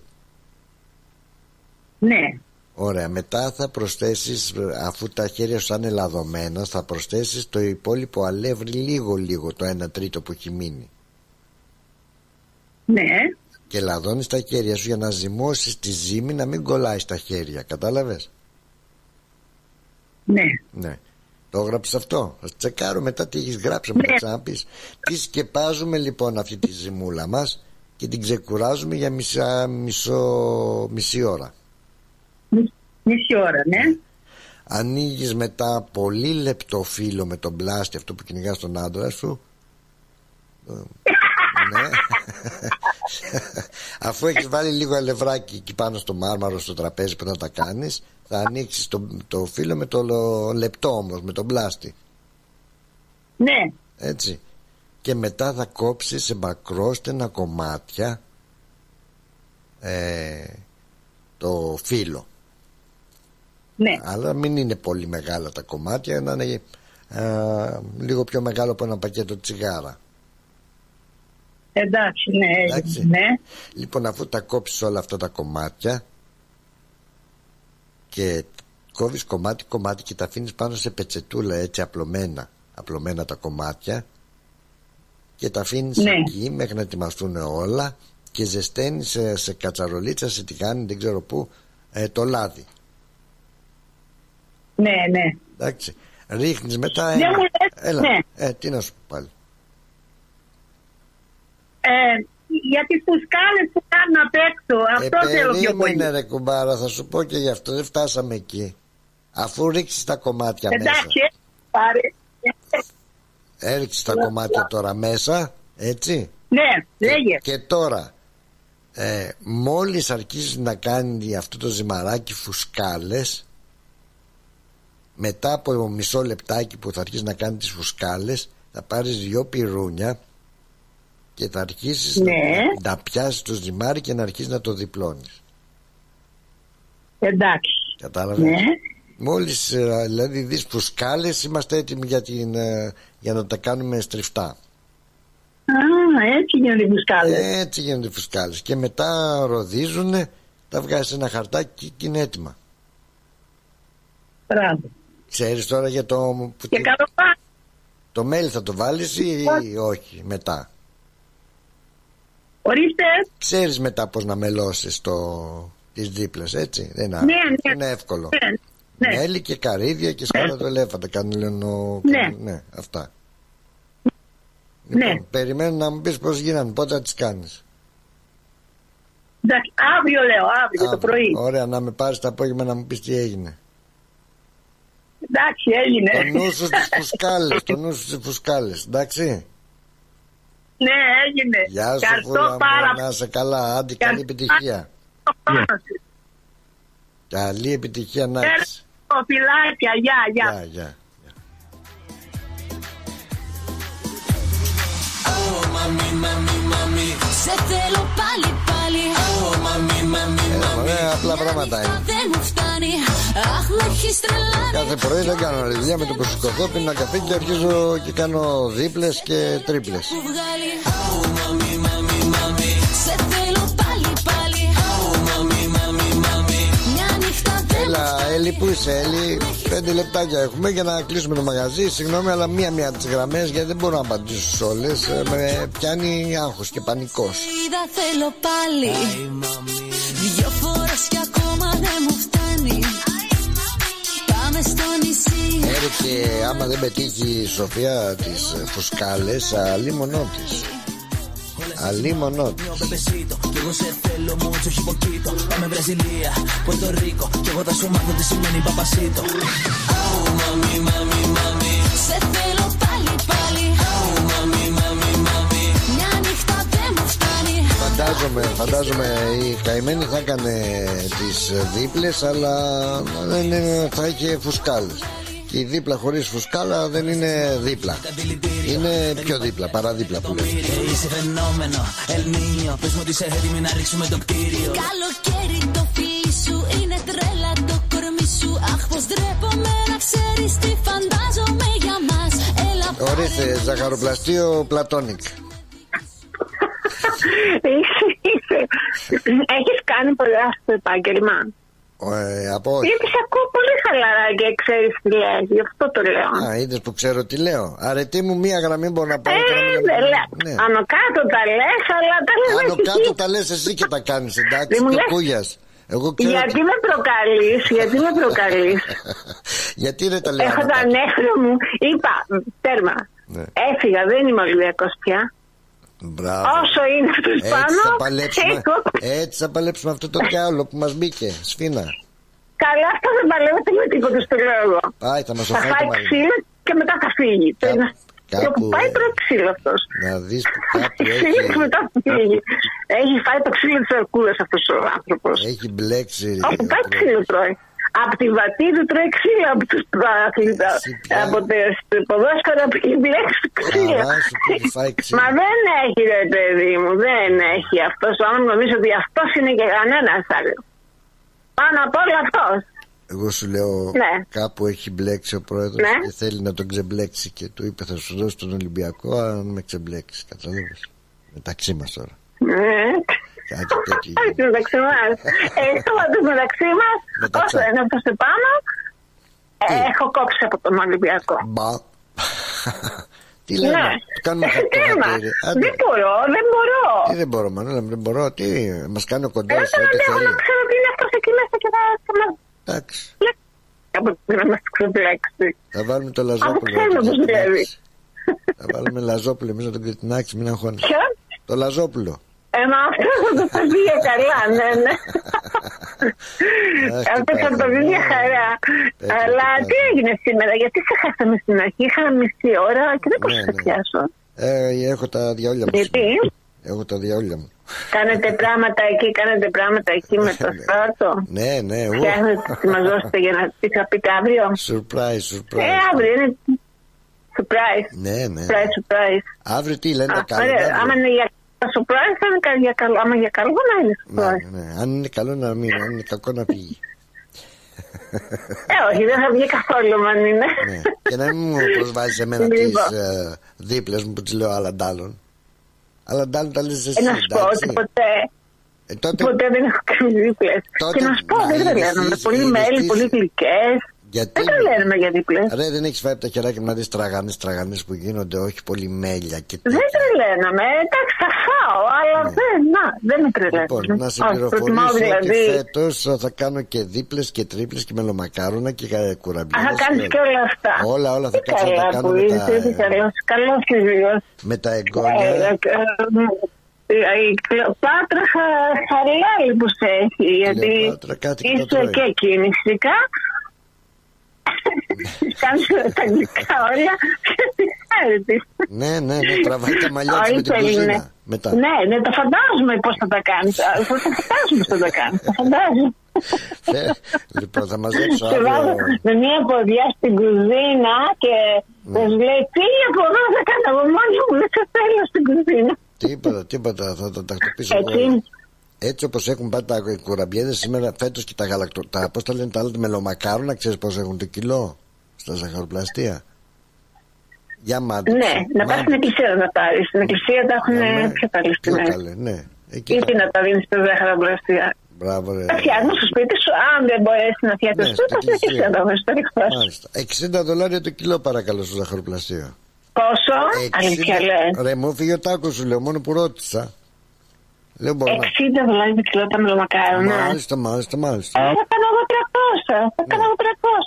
Ναι. Ωραία, μετά θα προσθέσεις, αφού τα χέρια σου είναι λαδωμένα, θα προσθέσεις το υπόλοιπο αλεύρι λίγο-λίγο, το 1/3 που έχει μείνει. Ναι. Και λαδώνεις τα χέρια σου για να ζυμώσεις τη ζύμη, να μην κολλάει στα χέρια, κατάλαβες? Ναι. Ναι. Το έγραψες αυτό? Θα τσεκάρω μετά τι έχεις γράψει. Ναι. Θα ξαναπείς. Τη σκεπάζουμε λοιπόν αυτή τη ζυμούλα μας και την ξεκουράζουμε για μισή ώρα. Μισή ώρα, ναι. Ανοίγεις μετά πολύ λεπτό φύλλο με τον πλάστη, αυτό που κυνηγάς τον άντρα σου. Ναι. Αφού έχεις βάλει λίγο αλευράκι εκεί πάνω στο μάρμαρο, στο τραπέζι που θα τα κάνεις, θα ανοίξεις το φύλλο με το λεπτό όμως, με τον πλάστη. Ναι. Έτσι. Και μετά θα κόψεις σε μακρόστενα κομμάτια το φύλλο. Ναι. Αλλά μην είναι πολύ μεγάλα τα κομμάτια, να είναι λίγο πιο μεγάλο από ένα πακέτο τσιγάρα. Εντάξει, ναι. Εντάξει. Ναι. Λοιπόν, αφού τα κόψεις όλα αυτά τα κομμάτια και κόβεις κομμάτι-κομμάτι και τα αφήνεις πάνω σε πετσετούλα, έτσι απλωμένα τα κομμάτια, και τα αφήνεις, ναι, εκεί μέχρι να ετοιμαστούν όλα, και ζεσταίνεις σε κατσαρολίτσα, σε τηγάνι, δεν ξέρω πού, το λάδι. Ναι, ναι. Εντάξει. Ρίχνεις μετά ένα... Ναι, έλα, ναι. Τι να σου πω πάλι. Για τις φουσκάλες που κάνουν απ' έξω, αυτό θέλω πιο πολύ. Περίμενε ρε κουμπάρα, θα σου πω και γι' αυτό, δεν φτάσαμε εκεί. Αφού ρίξεις τα κομμάτια, εντάξει, μέσα. Εντάξει, έριξες τα κομμάτια τώρα μέσα, έτσι. Ναι, λέγε. Και τώρα, μόλις αρχίσεις να κάνει αυτό το ζυμαράκι φουσκάλες, μετά από μισό λεπτάκι που θα αρχίσεις να κάνει τις φουσκάλες, θα πάρεις 2 πυρούνια και θα αρχίσεις, ναι, να πιάσεις το ζυμάρι και να αρχίσεις να το διπλώνεις. Εντάξει. Κατάλαβες. Ναι. Μόλις δηλαδή δεις φουσκάλες, είμαστε έτοιμοι για να τα κάνουμε στριφτά. Έτσι γίνονται οι φουσκάλες. Έτσι γίνονται οι φουσκάλες. Και μετά ροδίζουνε, τα βγάζεις ένα χαρτάκι και είναι έτοιμα. Μπράβο. Ξέρεις τώρα για το... Και καλοπά. Το μέλι θα το βάλεις ή όχι μετά? Ορίστε. Ξέρεις μετά πώς να μελώσεις τις δίπλες, έτσι. Δεν είναι, ναι, είναι εύκολο. Ναι. Μέλι και καρύδια και σκάλα του ελέφαντα. Ναι, αυτά. Ναι. Λοιπόν, περιμένω να μου πεις πώς γίνανε, πότε θα τις κάνεις. Εντάξει, αύριο λέω, αύριο το πρωί. Ωραία, να με πάρεις το απόγευμα να μου πεις τι έγινε. Εντάξει, έγινε. Το νου σου στις φουσκάλες, εντάξει. Ναι, έγινε. Γεια σου, Φούλα μου, να είσαι καλά. Άντε, καλή επιτυχία. Καλή επιτυχία να έχεις. Φιλάκια, γεια, γεια. mami, mami, mami. Σε θέλω πάλι, πάλι. Oh, mami, mami, mami. Απλά πράγματα είναι. Δεν μου φτάνει. Αχ, με έχεις τρελάνει. Κάθε πρωί δεν κάνω άλλη δουλειά με το κοσυκοθό. Πίνω ένα καφέ και αρχίζω και κάνω δίπλες και τρίπλες. Έλα, Έλλη, πού είσαι, Έλλη? 5 λεπτάκια έχουμε για να κλείσουμε το μαγαζί. Συγγνώμη, αλλά μία-μία τις γραμμές, γιατί δεν μπορώ να απαντήσω σε όλες. Με πιάνει άγχος και πανικός. Είδα, θέλω πάλι. Δυο φορές κι ακόμα δεν μου φτάνει. Πάμε στο νησί. Έρχεται, άμα δεν πετύχει η Σοφία τις φουσκάλες, αλίμονό της. Αλίμονο. Φαντάζομαι η καημένη θα έκανε τις δίπλες, αλλά δεν θα είχε φουσκάλες. Η δίπλα χωρίς φουσκάλα δεν είναι δίπλα. Είναι πιο δίπλα, παραδίπλα που λέμε. Είσαι φαινόμενο, Ελνίνιο. Πες μου ότι είσαι έτοιμη να ρίξουμε το κτίριο. Καλοκαίρι το φίλι σου, είναι τρέλα το κορμί σου. Αχ, πως ντρέπομαι να ξέρεις τι φαντάζομαι για μας. Ορίστε, ζαχαροπλαστείο Πλατώνικ. Έχεις κάνει πολλά στο επάγγελμα. Από όχι. Είπες, ακούω πολύ χαλαρά και ξέρεις τι λες, γι' αυτό το λέω. Α, είδες που ξέρω τι λέω. Αρετή μου, μία γραμμή μπορώ να πάρω. Ναι. Άνω κάτω τα λες, αλλά τα λες εσύ. Άνω κάτω τα λες εσύ και τα κάνεις, εντάξει, το κούγιας. Γιατί με προκαλείς, γιατί ρε τα λέω. Έχω τα νεύρα μου, είπα, τέρμα, έφυγα, δεν είμαι Ολυμπιακός πια. Μπράβο. Όσο είναι αυτούς πάνω, έτσι θα παλέψουμε αυτό το διάολο που μας μπήκε, σφίνα. Καλά, αυτό δεν παλεύεται με τίποτα στο λόγο. Πάει, θα φάει ξύλο και μετά θα φύγει. Το που πάει τρώει ξύλο αυτός. Να δεις που κάπου έχει. Μετά θα φύγει. Έχει φάει το ξύλο της αρκούδας αυτός ο άνθρωπος. Έχει μπλέξει. Όπου πάει ξύλο τρώει. Από τη βατή του τρώει ξύλο, από τους αθλητές. Από το ποδόσφαιρο επιλέξει ξύλο. Μα δεν έχει, ρε παιδί μου, δεν έχει αυτός ο άνθρωπος. Νομίζω ότι αυτός είναι και κανένας άλλος. Πάνω απ' όλα αυτός. Εγώ σου λέω, ναι, κάπου έχει μπλέξει ο πρόεδρος, ναι, και θέλει να τον ξεμπλέξει και του είπε θα σου δώσω τον Ολυμπιακό αν με ξεμπλέξει. Καταλάβες. Μεταξύ μας τώρα. Ναι. Μεταξύ μας, όσο ένα από σε πάνω, έχω κόψει από τον Ολυμπιακό. Μπα. Τι λέμε, το κάνουμε αυτό. Δεν μπορώ. Τι δεν μπορώ, Μανώλα, δεν μπορώ. Τι μας κάνει ο κοντός. Δεν ξέρω τι είναι αυτός εκεί μέσα και θα μας... Εντάξει. Να μας ξεπλέξει. Θα βάλουμε το Λαζόπουλο. Θα βάλουμε Λαζόπουλο εμείς να τον κριτινάξεις, μην αγχώνεις. Ποιο? Το Λαζόπουλο. Μα αυτό θα το πήγε καλά, ναι. Αυτό θα το πήγε χαρά. Αλλά τι έγινε σήμερα, γιατί σε χάσαμε στην αρχή, είχαμε μισή ώρα και δεν μπορούσα να πιάσω. Έχω τα διαόλια μου. Γιατί? Έχω τα διαόλια μου. Κάνετε πράγματα εκεί με το στράτο. Ναι. Φτιάχνετε τι μας δώσετε για να τι θα πείτε αύριο. Surprise. Αύριο είναι... Surprise. Ναι. Αύριο τι λένε, surprise θα είναι για καλό. Άμα για καλό να είναι surprise. Ναι. Αν είναι καλό να μείνει, αν είναι κακό να φύγει. Όχι, δεν θα βγει καθόλου αν είναι. Ναι. Και να μην μου προσβάζεις εμένα τις δίπλες μου που τις λέω αλλαντάλλων. Αλλαντάλλων τα λες εσύ, εντάξει. Να σου πω ότι ποτέ δεν έχω κάνει δίπλες. Και να σου πω, δεν τα λένε. Πολύ μέλι, πολύ γλυκές. Δεν τα λένε για δίπλες. Ρε, δεν έχεις φάει από τα χεράκια μου να δεις τραγανές που γίνονται, όχι πολύ μέλια και τέτοια. Δεν τα λένε, εντάξει, θα φάω, αλλά δεν με τρελαίνουν. Λοιπόν, να σε πληροφορήσω ότι φέτος θα κάνω και δίπλες και τρίπλες και μελομακάρονα και κουραμπιές. Θα κάνεις και όλα αυτά. Όλα θα κάνω. Τι καλά που είσαι, καλός φυσικός. Με τα εγγόνια. Η Κλεοπάτρα χαριλάει που σε έχει, γιατί είσαι και εκείνη φυσικά. Κάνεις τα αγγλικά όλα και τις χάρη. Ναι, τραβάει τα μαλλιά της με την κουζίνα. Ναι, τα φαντάζομαι πώς θα τα κάνεις. Λοιπόν, θα μαζέψω άλλο. Με μια ποδιά στην κουζίνα και Δεν λέει τι από εδώ θα κάνω εγώ μόνοι μου, δεν σε θέλω στην κουζίνα. Τίποτα, θα τα τακτοποιήσω. Έτσι όπως έχουν πάντα τα κουραμπιέδες σήμερα φέτος και τα γαλακτοτά, πώς τα λένε τα άλλα τα μελομακάρονα, ξέρεις πώς έχουν το κιλό στα ζαχαροπλαστεία. Για μάτι. Ναι, να πας στην εκκλησία να πάρεις. Στην εκκλησία τα έχουν πιο καλή στιγμή. Πιο καλή, ναι. Ήδη να τα δίνεις στα ζαχαροπλαστεία. Μπράβο, ρε. Θα φτιάχνεις στο σπίτι σου, αν δεν μπορέσεις να φτιάχνεις το σπίτι, θα το φτιάχνεις. $60 το κιλό παρακαλώ στο ζαχαροπλαστείο. Πόσο, αλήθεια λέει. Ρε, μου έφυγε ο τάκος σου, λέω, μόνο που ρώτησα. $60 το κιλό τα μελομακάρονα. Μάλιστα. Θα κάνω εγώ 300.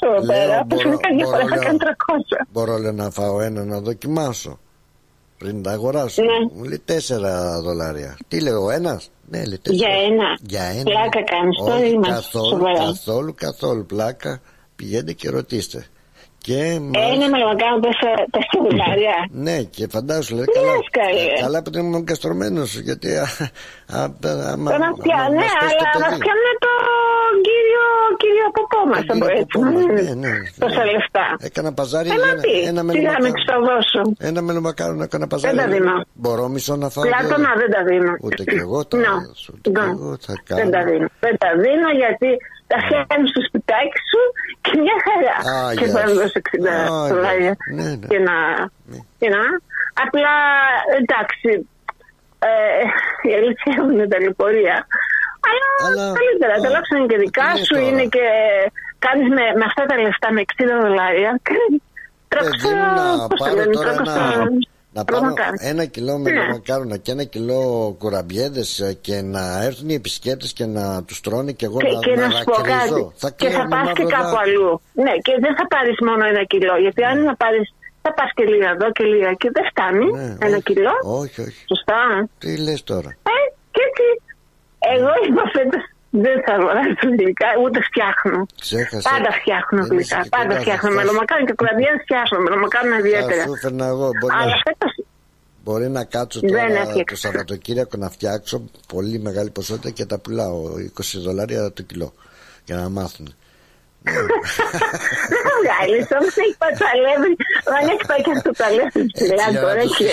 Εδώ πέρα. Μπορώ, λέω, να φάω ένα να δοκιμάσω πριν τα αγοράσω. Μου λέει $4. Τι λέω, ένας? Ναι, λέει, για ένα. Πλάκα κάνεις, τώρα είμαστε σοβαρά. Καθόλου πλάκα. Πηγαίνετε και ρωτήστε. Ένα μελομακάρονα $4. Ναι, και φαντάσου, λέει, καλά που ήμουν καστρωμένος, γιατί άμα... Ναι, αλλά να πιάνε το κύριο Ποπό μας, θα μπορέσουμε. Τόσα λεφτά. Έκανα παζάρι ένα μελομακάρονα, έκανα παζάρι. Δεν τα δίνω. Μπορώ μισό να φάω. Πλάτωνα, δεν τα δίνω. Ούτε και εγώ τα δίνω. Δεν τα δίνω, γιατί... τα χάνεις στο σπιτάκι σου και μια χαρά. Και θα δώσει $60 και να... Απλά, εντάξει, η αλήθεια είναι τα ταλαιπωρία. Αλλά καλύτερα, τα λάψανε και δικά σου, είναι και... κάνεις με αυτά τα λεφτά, με $60, να πάρω ένα κιλό μελομακάρονα και ένα κιλό κουραμπιέδες και να έρθουν οι επισκέπτες και να τους τρώνε και εγώ να δακρύζω. Και θα πας και κάπου αλλού. Ναι, και δεν θα πάρεις μόνο ένα κιλό, γιατί αν να πάρεις, θα πας και λίγα εδώ και λίγα εκεί, δεν φτάνει ένα κιλό. Όχι. Σωστά. Τι λες τώρα. Και έτσι. Εγώ είπα φέτος δεν θα αγοράσω γλυκά, ούτε φτιάχνω. Πάντα φτιάχνω γλυκά. Πάντα φτιάχνω μελομακάρονα και κουραμπιέδες φτιάχνω. Μελομακάρονα ιδιαίτερα. Αλλά φέτος. Μπορεί να κάτσω τώρα το Σαββατοκύριακο να φτιάξω πολύ μεγάλη ποσότητα και τα πουλάω $20 το κιλό. Για να μάθουν. Δεν βγάλει όμως, έχει πατσαλεύει. Αν έχει πάει και αυτό τα λεφτά ψηλά τώρα και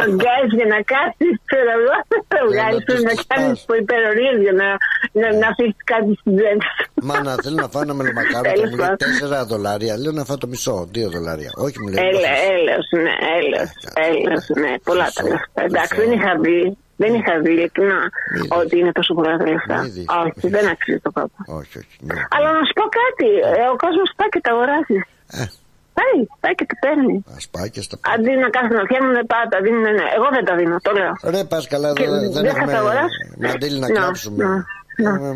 τον γκάζ για να κάτσεις, ξέρω εγώ, θα βγάλεις να κάνεις υπερορίες για να αφήσεις κάτι στην τσέπη. Μάνα, θέλω να φάω ένα μελομακάρονα και μου λέει $4. Λέω να φάω το μισό, $2. Όχι, μου λέει. Έλεος, ναι. Πολλά τα λεφτά. Εντάξει, δεν είχα δει ειλικρινά ότι είναι τόσο πολλά τα λεφτά. Όχι, δεν αξίζει το κόπο. Αλλά να σου πω κάτι, ο κόσμος πάει και τα αγοράζει. Πάει και τα παίρνει. Αντί να κάθεται να φτιάχνουν πάντα, εγώ δεν τα δίνω, το λέω. Ρε πας καλά, δεν έχουμε μαντήλι να κλάψουμε.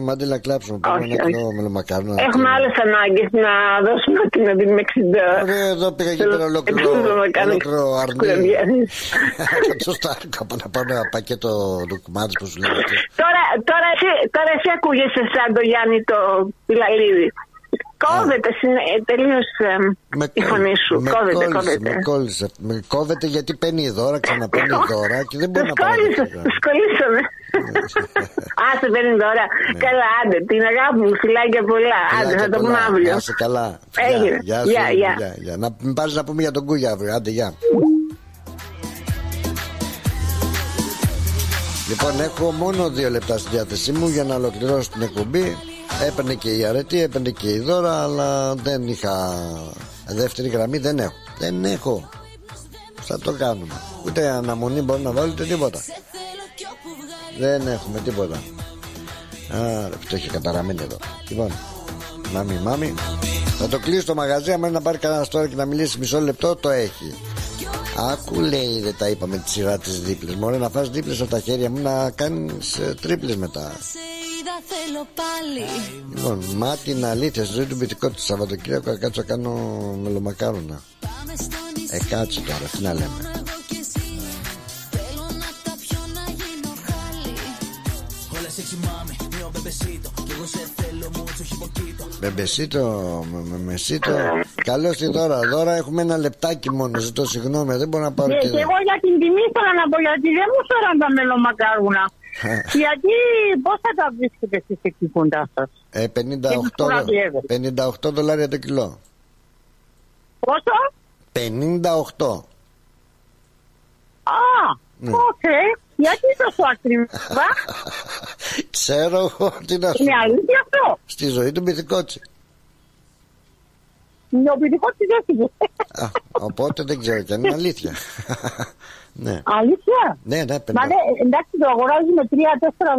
Μαντήλι να κλάψουμε, πάμε να κλείνω μελομακάρονα. Έχουμε άλλες ανάγκες να δώσουμε ότι να δίνουμε 60. Ρε εδώ πήγα και πέρα ολόκληρο αρνί. Σωστά, κάπου να πάρω ένα πακέτο ντοκουμάδες που σου λέγεται. Τώρα εσύ ακούγεσαι σαν το Γιάννη το Πιλαλίδη. Κόβεται τελείως η φωνή σου. Με κόβεται γιατί παίρνει δώρα, ξαναπαίρνει δώρα και δεν μπορεί να πάρει. Σκολίσαμε. Άσε παίρνει δώρα. Καλά, άντε, την αγάπη μου, φυλάκια πολλά. Άντε, θα το πούμε αύριο. Άσε καλά. Γεια. Να μην πάρεις να πούμε για τον Κούγια αύριο. Άντε, γεια. Λοιπόν, έχω μόνο 2 λεπτά στη διάθεσή μου για να ολοκληρώσω την εκπομπή. Έπαιρνε και η αρετή, έπαιρνε και η δώρα, αλλά δεν είχα δεύτερη γραμμή, δεν έχω. Θα το κάνουμε. Ούτε αναμονή μπορεί να βάλετε τίποτα. Δεν έχουμε τίποτα. Άρα, το έχει καταραμένει εδώ. Λοιπόν, μάμι. Θα το κλείσω το μαγαζί, άμα να πάρει κανένα τώρα και να μιλήσει μισό λεπτό, το έχει. Άκου, λέει, δεν τα είπαμε τη σειρά της δίπλες. Μωρέ, να φας δίπλες από τα χέρια μου, να κάνεις τρίπλες μετά. Θέλω πάλι. Λοιπόν, μάτι είναι αλήθεια. Στη ζωή του μπιτικό του Σαββατοκύριακο να κάτσω να κάνω μελομακάρονα. Κάτσε τώρα, τι να λέμε. Μπεμπεσίτο. Καλώς τη δώρα. Έχουμε 1 λεπτάκι μόνο. Ζητώ συγγνώμη, δεν μπορώ να πάρω. Και εγώ για την τιμή ήθελα να πω, γιατί δεν μου φέραν τα μελομακάρονα. Γιατί πώς θα τα βρίσκετε εσείς εκεί κοντά σας? $58 το κιλό. Πόσο? 58. Οκ. Γιατί τόσο ακριβά? Ξέρω εγώ τι να σου πω. Είναι αλήθεια αυτό? Στη ζωή του Μπιθικότσι. Ο Μπιθικότσι δεν έφυγε. Οπότε δεν ξέρω κι αν είναι αλήθεια. Ναι. Αλήθεια? Ναι, ναι, παιδιά. Εντάξει, το αγοράζουμε 3-4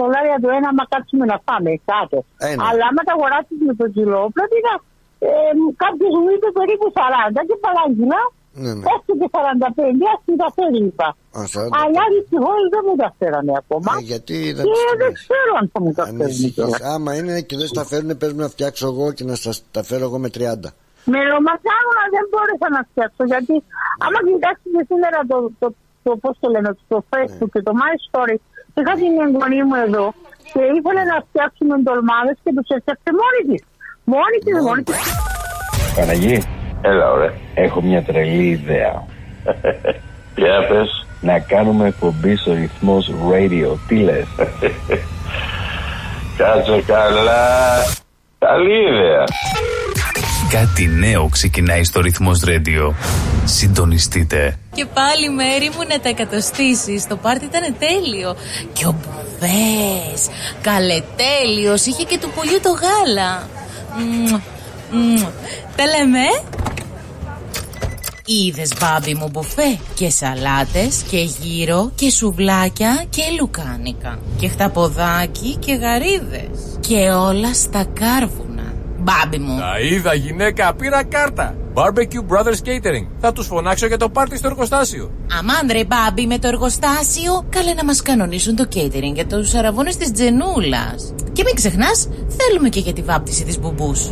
δολάρια το ένα, άμα κάτσουμε να πάμε κάτω. Αλλά άμα τα αγοράσεις με το κιλό, πρέπει να κάποιος μου είπε περίπου 40 και παράγγινα. Έστω και 45, ας τα φέρνει. Αλλά δυστυχώς δεν μου τα φέρανε ακόμα. Γιατί δεν ξέρω αν θα μου τα φέρνει. Άμα είναι και δεν στα φέρνουν, παίρνουν να φτιάξω εγώ και να σας τα φέρω εγώ με 30. Με λομακάρονα δεν μπόρεσα να φτιάξω, γιατί άμα κοιτάξετε σήμερα το πώς το λένε, το Facebook και το My Story, είχα την εγγονή μου εδώ και ήθελε να φτιάξουμε ντολμάδες και τους έφτιαξε μόνη της. Μόνη της. Παναγί, έλα ωραία. Έχω μια τρελή ιδέα. Για πες. Να κάνουμε εκπομπή στο ρυθμός radio. Τι λες? Κάτσε καλά. Καλή ιδέα. Κάτι νέο ξεκινάει στο ρυθμός radio. Συντονιστείτε. Και πάλι μέρη μου να τα εκατοστήσεις. Το πάρτι ήταν τέλειο. Και ο Μπουβές, καλετέλειος. Είχε και του πολύ το γάλα. Τα λέμε. Είδες μπάμπι μου μπουφέ? Και σαλάτες και γύρο και σουβλάκια και λουκάνικα και χταποδάκι και γαρίδες και όλα στα κάρβουνα. Μπάμπι μου. Τα είδα γυναίκα, πήρα κάρτα. Barbecue Brothers Catering. Θα τους φωνάξω για το πάρτι στο εργοστάσιο. Αμάν ρε μπάμπι με το εργοστάσιο. Καλέ να μας κανονίσουν το catering για τους αραβώνες της Τζενούλας. Και μην ξεχνάς, θέλουμε και για τη βάπτιση της μπουμπούς.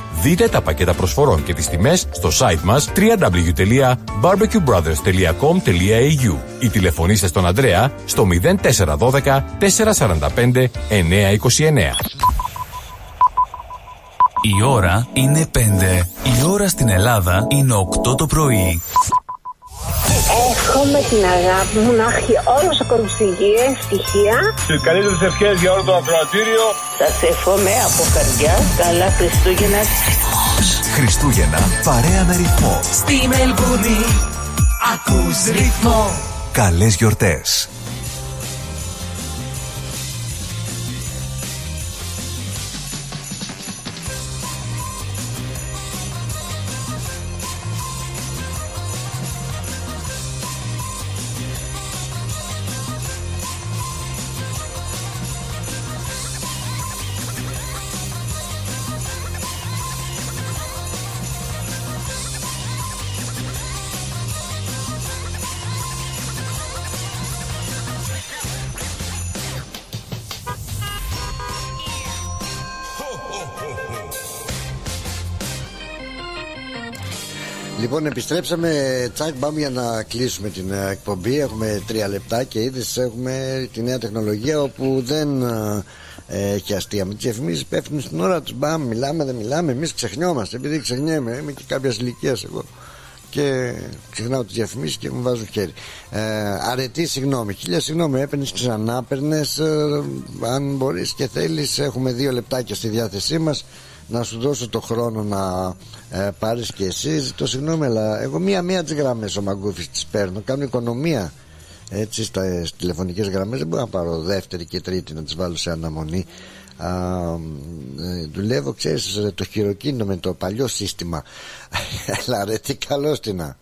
Δείτε τα πακέτα προσφορών και τις τιμές στο site μας www.barbecuebrothers.com.au ή τηλεφωνήστε στον Ανδρέα στο 0412 445 929. Η ώρα είναι 5. Η ώρα στην Ελλάδα είναι 8 το πρωί. Εύχομαι την αγάπη μου να έχει όλος ο κόσμος υγεία, ευτυχία. Στις καλύτερες ευχές για όλο το ακροατήριο. Σας εύχομαι από καρδιά. Καλά Χριστούγεννα. Χριστούγεννα, παρέα με ρυθμό. Στη Μελβούνι, ακούς ρυθμό. Καλές γιορτές. Λοιπόν, επιστρέψαμε τσακ μπαμ για να κλείσουμε την εκπομπή. Έχουμε 3 λεπτά και ήδη έχουμε τη νέα τεχνολογία όπου δεν έχει αστεία. Με τις διαφημίσεις πέφτουν στην ώρα τους. Μπαμ, μιλάμε, δεν μιλάμε. Εμείς ξεχνιόμαστε. Επειδή ξεχνιέμαι, είμαι και κάποιας ηλικίας εγώ. Και ξεχνάω τις διαφημίσεις και μου βάζουν χέρι. Αρετή συγγνώμη. Χίλια συγγνώμη. Έπαιρνες, ξανάπαιρνες. Αν μπορείς και θέλεις, έχουμε 2 λεπτάκια στη διάθεσή μας. Να σου δώσω το χρόνο να πάρεις και εσύ. Το συγγνώμη, αλλά εγώ μία-μία τις γραμμές ο Μαγκούφης τις παίρνω. Κάνω οικονομία έτσι στις τηλεφωνικές γραμμές. Δεν μπορώ να πάρω δεύτερη και τρίτη να τις βάλω σε αναμονή. Δουλεύω, ξέρεις, το χειροκίνητο με το παλιό σύστημα. Αλλά ρε, τι καλώς την να.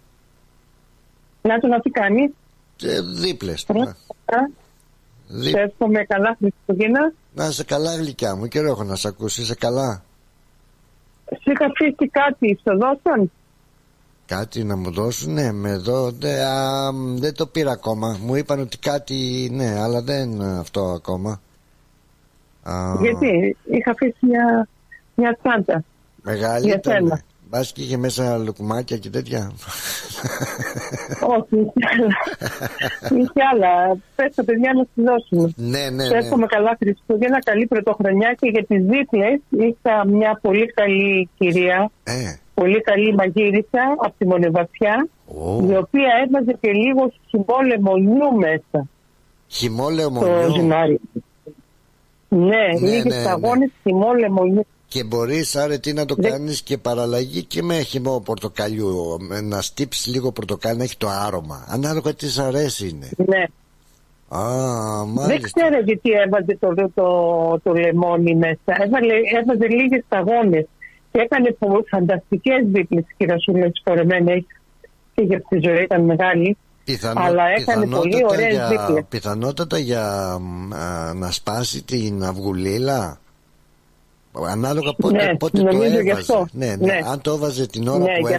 Να το να τι κάνεις. Δίπλες. Σε εύχομαι καλά Χριστούγεννα. Να είσαι καλά γλυκιά μου. Καιρό έχω να σε ακούσει. Είσαι καλά? Σου είχα αφήσει κάτι, στο δώσαν? Κάτι να μου δώσουν, ναι, με εδώ, δεν το πήρα ακόμα. Μου είπαν ότι κάτι, ναι, αλλά δεν αυτό ακόμα. Γιατί, είχα αφήσει μια τσάντα. Μεγάλη ήταν. Μπας και είχε μέσα λουκουμάκια και τέτοια. Όχι, είχε άλλα. Πες τα παιδιά να τη δώσουμε. Ναι, ναι. Και εύχομαι καλά Χριστούγεννα, καλή πρωτοχρονιά, και για τις δίπλες είχα μια πολύ καλή κυρία. Πολύ καλή μαγείρισα από τη Μονεβασιά, η οποία έβαζε και λίγο χυμό λεμονιού μέσα. Χυμό λεμονιού. Ναι, λίγες σταγόνες χυμό λεμονιού. Και μπορείς άρετη να το κάνεις και παραλλαγή και με χυμό πορτοκαλιού. Να στύψεις λίγο πορτοκάλι να έχει το άρωμα. Ανάλογα τι σ' αρέσει είναι. Ναι. Α, μάλιστα. Δεν ξέρω γιατί έβαζε το λεμόνι μέσα. Έβαζε λίγες σταγόνες. Και έκανε φανταστικές δίπλες κυρασούλες φορεμένες. Και για αυτή τη ζωή ήταν μεγάλη. Αλλά έκανε πολύ ωραίες δίπλες. Πιθανότατα για να σπάσει την αυγουλίλα. Ανάλογα πότε το έβαζε. Ναι, ναι. Αν το έβαζε την ώρα που έβαζε